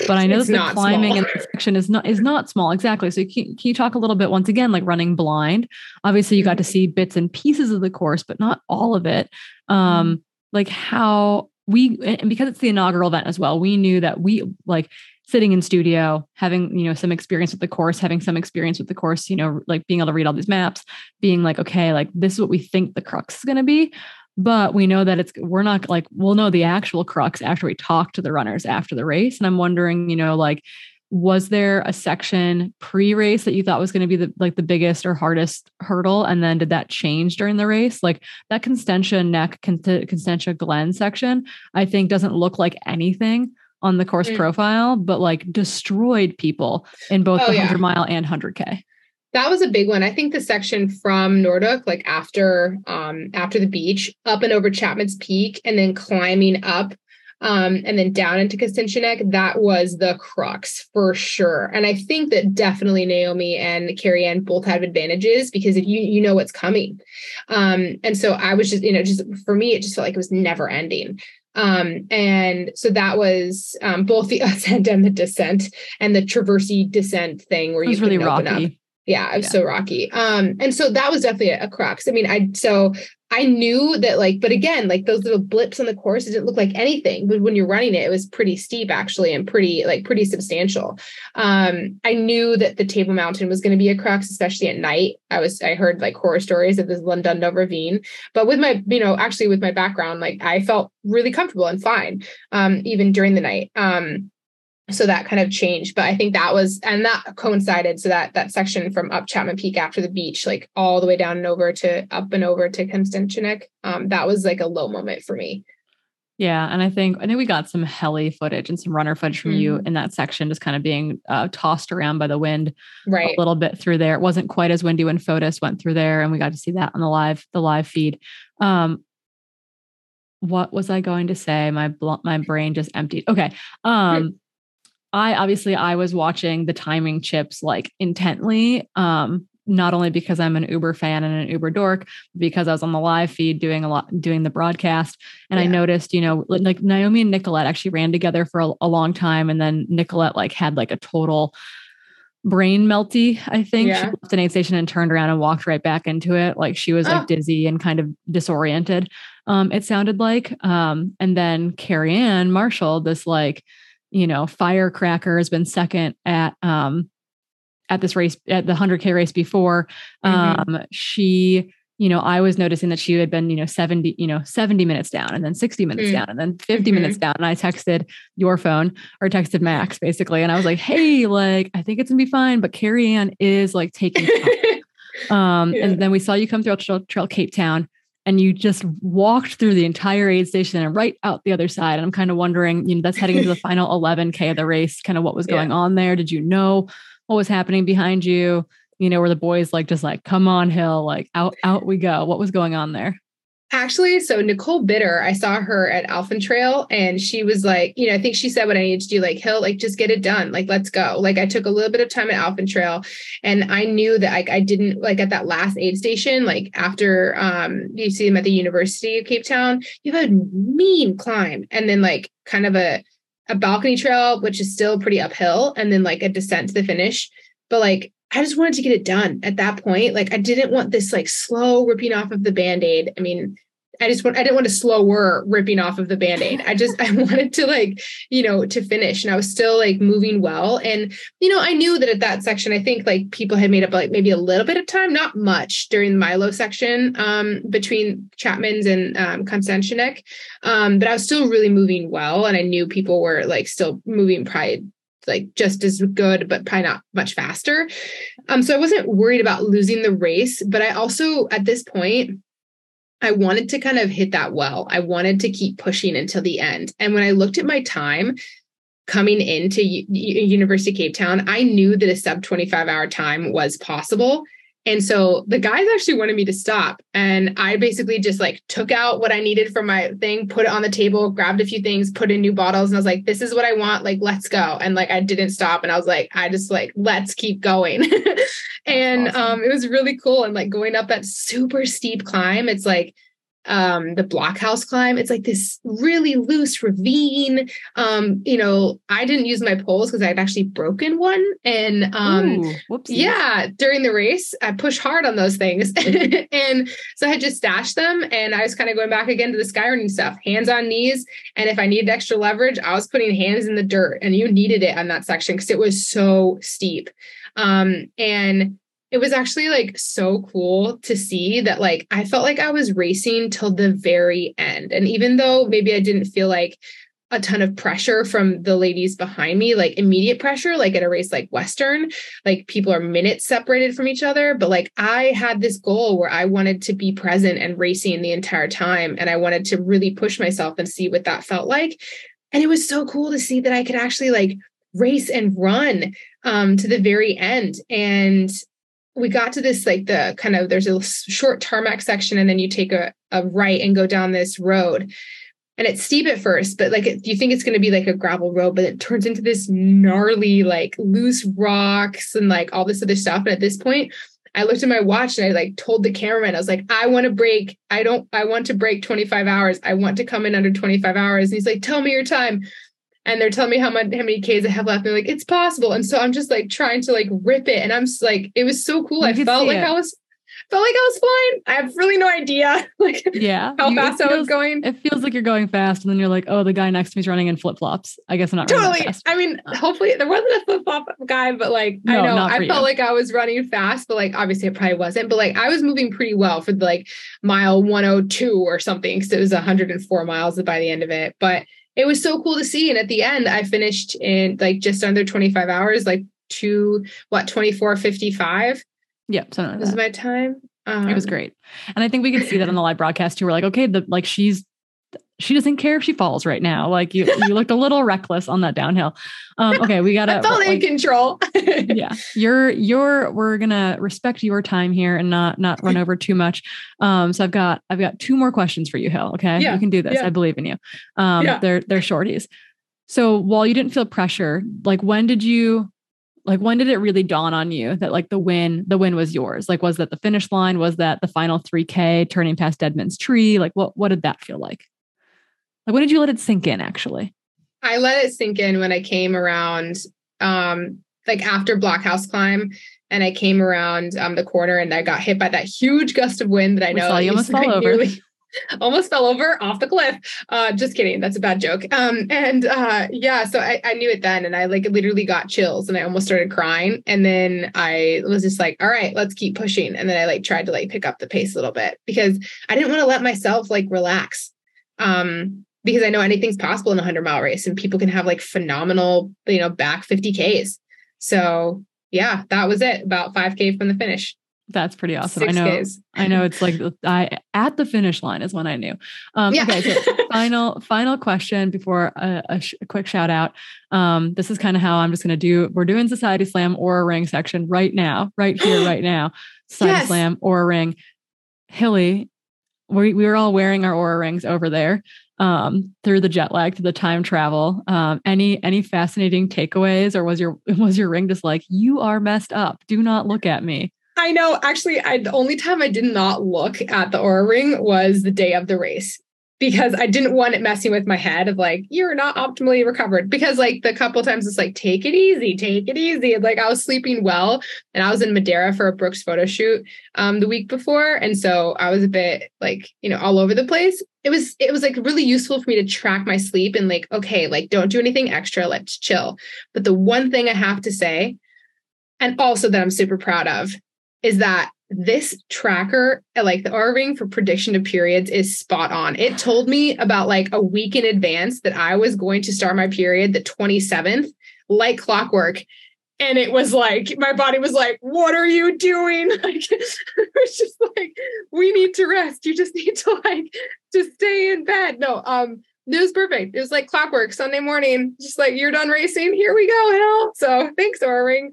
But I know it's that the climbing small. in this section is not, is not small. Exactly. So can, can you talk a little bit once again, like running blind, obviously you got to see bits and pieces of the course, but not all of it. Um, like how we, and because it's the inaugural event as well, we knew that we like sitting in studio, having, you know, some experience with the course, having some experience with the course, you know, like being able to read all these maps, being like, okay, like this is what we think the crux is going to be, but we know that it's, we're not like, we'll know the actual crux after we talk to the runners after the race. And I'm wondering, you know, like, was there a section pre-race that you thought was going to be the, like the biggest or hardest hurdle? And then did that change during the race? Like that Constantia Nek, Constantia Glen section, I think doesn't look like anything on the course mm. profile, but like destroyed people in both oh, the hundred yeah. mile and one hundred K. That was a big one. I think the section from Noordhoek, like after um, after the beach, up and over Chapman's Peak, and then climbing up um, and then down into Constantia Nek, that was the crux for sure. And I think that definitely Naomi and Carrie Ann both have advantages because if you you know what's coming. Um, and so I was just, you know, just for me, it just felt like it was never ending. Um, and so that was um, both the ascent and the descent and the traversy descent thing where you really rocky. Open up. Yeah, it was yeah. so rocky. Um, and so that was definitely a, a crux. I mean, I, so I knew that like, but again, like those little blips on the course, it didn't look like anything, but when you're running it, it was pretty steep actually, and pretty, like pretty substantial. Um, I knew that the Table Mountain was going to be a crux, especially at night. I was, I heard like horror stories of this Llandudno Ravine, but with my, you know, actually with my background, like I felt really comfortable and fine, um, even during the night. Um, So that kind of changed, but I think that was, and that coincided. So that, that section from up Chapman Peak after the beach, like all the way down and over to up and over to Constantia Nek, um, that was like a low moment for me. Yeah. And I think, I think we got some heli footage and some runner footage from mm-hmm. you in that section, just kind of being uh, tossed around by the wind right. a little bit through there. It wasn't quite as windy when Fotis went through there, and we got to see that on the live, the live feed. Um, what was I going to say? My, bl- my brain just emptied. Okay. Um, I obviously I was watching the timing chips like intently, um, not only because I'm an Uber fan and an Uber dork, because I was on the live feed doing a lot, doing the broadcast. And yeah. I noticed, you know, like Naomi and Nicolette actually ran together for a, a long time. And then Nicolette like had like a total brain melty, I think. Yeah. She left an aid station and turned around and walked right back into it. Like she was oh. like dizzy and kind of disoriented. Um, it sounded like, um, and then Carrie Ann Marshall, this like, you know, firecracker has been second at, um, at this race, at the one hundred K race before. Mm-hmm. Um, she, you know, I was noticing that she had been, you know, seventy, you know, seventy minutes down and then sixty minutes mm-hmm. down and then fifty mm-hmm. minutes down. And I texted your phone or texted Max basically. And I was like, hey, like, I think it's gonna be fine, but Carrie Ann is like taking time. um, yeah. And then we saw you come through Trail, trail Cape Town. And you just walked through the entire aid station and right out the other side. And I'm kind of wondering, you know, that's heading into the final eleven K of the race, kind of what was going yeah. on there. Did you know what was happening behind you? You know, were the boys like, just like, come on, Hill, like out, out we go. What was going on there? Actually, so Nicole Bitter, I saw her at Alphen Trail and she was like, you know, I think she said what I needed to do, like, Hill, like, just get it done. Like, let's go. Like, I took a little bit of time at Alphen Trail and I knew that like I didn't like at that last aid station, like after um, you see them at the University of Cape Town, you have a mean climb and then like kind of a, a balcony trail, which is still pretty uphill. And then like a descent to the finish. But like, I just wanted to get it done at that point. Like I didn't want this like slow ripping off of the Band-Aid. I mean, I just want, I didn't want a slower ripping off of the Band-Aid. I just, I wanted to like, you know, to finish and I was still like moving well. And, you know, I knew that at that section, I think like people had made up like maybe a little bit of time, not much during the Milo section um, between Chapman's and um, Constantia Nek. Um, but I was still really moving well. And I knew people were like still moving pride. Like just as good, but probably not much faster. Um, so I wasn't worried about losing the race, but I also, at this point, I wanted to kind of hit that well. I wanted to keep pushing until the end. And when I looked at my time coming into U- University of Cape Town, I knew that a sub twenty-five hour time was possible. And so the guys actually wanted me to stop. And I basically just like took out what I needed from my thing, put it on the table, grabbed a few things, put in new bottles. And I was like, this is what I want. Like, let's go. And like, I didn't stop. And I was like, I just like, let's keep going. and awesome. um, it was really cool. And like going up that super steep climb, it's like, um, the blockhouse climb. It's like this really loose ravine. Um, you know, I didn't use my poles cause I'd actually broken one. And, um, Ooh, yeah, during the race, I push hard on those things. and so I had just stashed them and I was kind of going back again to the skyrunning stuff, hands on knees. And if I needed extra leverage, I was putting hands in the dirt and you needed it on that section cause it was so steep. Um, and it was actually like so cool to see that like I felt like I was racing till the very end. And even though maybe I didn't feel like a ton of pressure from the ladies behind me, like immediate pressure, like at a race like Western, like people are minutes separated from each other. But like I had this goal where I wanted to be present and racing the entire time. And I wanted to really push myself and see what that felt like. And it was so cool to see that I could actually like race and run um, to the very end. And we got to this, like the kind of, there's a short tarmac section and then you take a, a right and go down this road. And it's steep at first, but like, it, you think it's going to be like a gravel road, but it turns into this gnarly, like loose rocks and like all this other stuff. And at this point I looked at my watch and I like told the cameraman, I was like, I want to break. I don't, I want to break twenty-five hours. I want to come in under twenty-five hours. And he's like, tell me your time. And they're telling me how much, how many Ks I have left. And they're like, it's possible. And so I'm just like trying to like rip it. And I'm just like, it was so cool. You I felt like it. I was, felt like I was flying. I have really no idea like yeah. how you, fast feels, I was going. It feels like you're going fast. And then you're like, oh, the guy next to me's running in flip flops. I guess I'm not totally. Running fast. I mean, hopefully there wasn't a flip flop guy, but like, no, I know I felt you. Like I was running fast, but like, obviously I probably wasn't, but like I was moving pretty well for like mile one oh two or something. Cause it was one hundred four miles by the end of it. But it was so cool to see. And at the end, I finished in like just under twenty-five hours, like two, what, twenty-four fifty-five. Yep. Something like that. This is my time. Um, it was great. And I think we could see that on the live broadcast too. We're like, okay, the, like she's, she doesn't care if she falls right now. Like you, you looked a little reckless on that downhill. Um, okay. We got to, I felt like, in control. yeah. You're, you're, we're going to respect your time here and not, not run over too much. Um, so I've got, I've got two more questions for you, Hill. Okay. Yeah. You can do this. Yeah. I believe in you. Um, yeah. they're, they're shorties. So while you didn't feel pressure, like when did you, like, when did it really dawn on you that like the win, the win was yours? Like, was that the finish line? Was that the final three K turning past Deadman's Tree? Like what, what did that feel like? Like, when did you let it sink in, actually? I let it sink in when I came around, um, like after Blockhouse Climb, and I came around um, the corner and I got hit by that huge gust of wind that I we know. Saw you almost fell over. Nearly, almost fell over off the cliff. Uh, just kidding. That's a bad joke. Um, and uh, yeah, so I, I knew it then. And I like literally got chills and I almost started crying. And then I was just like, all right, let's keep pushing. And then I like tried to like pick up the pace a little bit because I didn't want to let myself like relax. Um, because I know anything's possible in a hundred mile race and people can have like phenomenal, you know, back fifty Ks. So yeah, that was it. About five K from the finish. That's pretty awesome. Six I know, Ks. I know it's like I, at the finish line is when I knew. Um, yeah. Okay. So final, final question before a, a, sh- a quick shout out. Um, this is kind of how I'm just going to do, we're doing Society Slam Oura Ring section right now, right here, right now. Society yes. Slam Oura Ring. Hilly, we, we were all wearing our Oura Rings over there. Um, through the jet lag, through the time travel, um, any, any fascinating takeaways, or was your, was your ring just like, you are messed up. Do not look at me. I know. Actually, I, the only time I did not look at the Oura Ring was the day of the race, because I didn't want it messing with my head of like, you're not optimally recovered, because like the couple times it's like, take it easy, take it easy. And like I was sleeping well and I was in Madeira for a Brooks photo shoot, um, the week before. And so I was a bit like, you know, all over the place. It was, it was like really useful for me to track my sleep and like, okay, like don't do anything extra, let's chill. But the one thing I have to say, and also that I'm super proud of, is that this tracker, like the Oura Ring for prediction of periods, is spot on. It told me about like a week in advance that I was going to start my period the twenty-seventh, like clockwork. And it was like, my body was like, what are you doing? Like, it was just like, we need to rest. You just need to like, just stay in bed. No, um, it was perfect. It was like clockwork Sunday morning, just like, you're done racing. Here we go, Hill. So thanks, Oura Ring.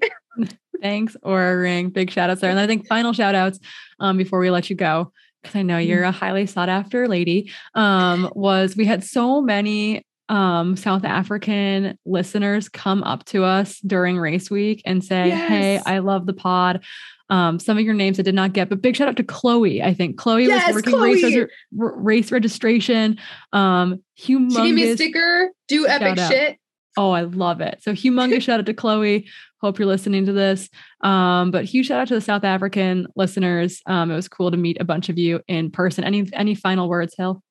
Thanks, Oura Ring. Big shout outs there. And I think final shout outs um, before we let you go, because I know you're a highly sought after lady, um, was we had so many um South African listeners come up to us during race week and say, yes. Hey, I love the pod. Um, some of your names I did not get, but big shout out to Chloe. I think Chloe yes, was working Chloe. Race, re- race registration. Um, humongous. She gave me a sticker, do epic shit. Out. Oh, I love it. So humongous shout out to Chloe. Hope you're listening to this. Um, but huge shout out to the South African listeners. Um, it was cool to meet a bunch of you in person. Any, any final words, Hill?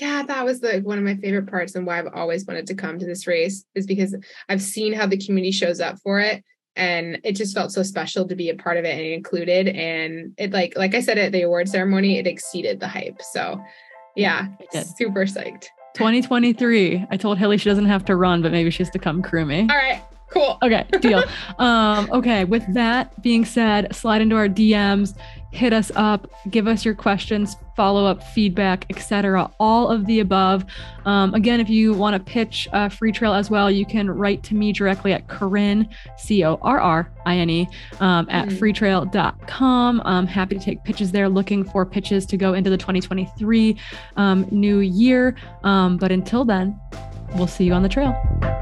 Yeah, that was the, one of my favorite parts and why I've always wanted to come to this race, is because I've seen how the community shows up for it. And it just felt so special to be a part of it and included. And it like, like I said, at the award ceremony, it exceeded the hype. So yeah, super psyched. twenty twenty-three. I told Hilly she doesn't have to run, but maybe she has to come crew me. All right. Cool. Okay, deal. um, okay, with that being said, slide into our D Ms, hit us up, give us your questions, follow-up feedback, et cetera. All of the above. Um, again, if you want to pitch uh, Free Trail as well, you can write to me directly at Corinne, C O R R I N E, um, at mm-hmm. free trail dot com. I'm happy to take pitches there, looking for pitches to go into the twenty twenty-three um, new year. Um, but until then, we'll see you on the trail.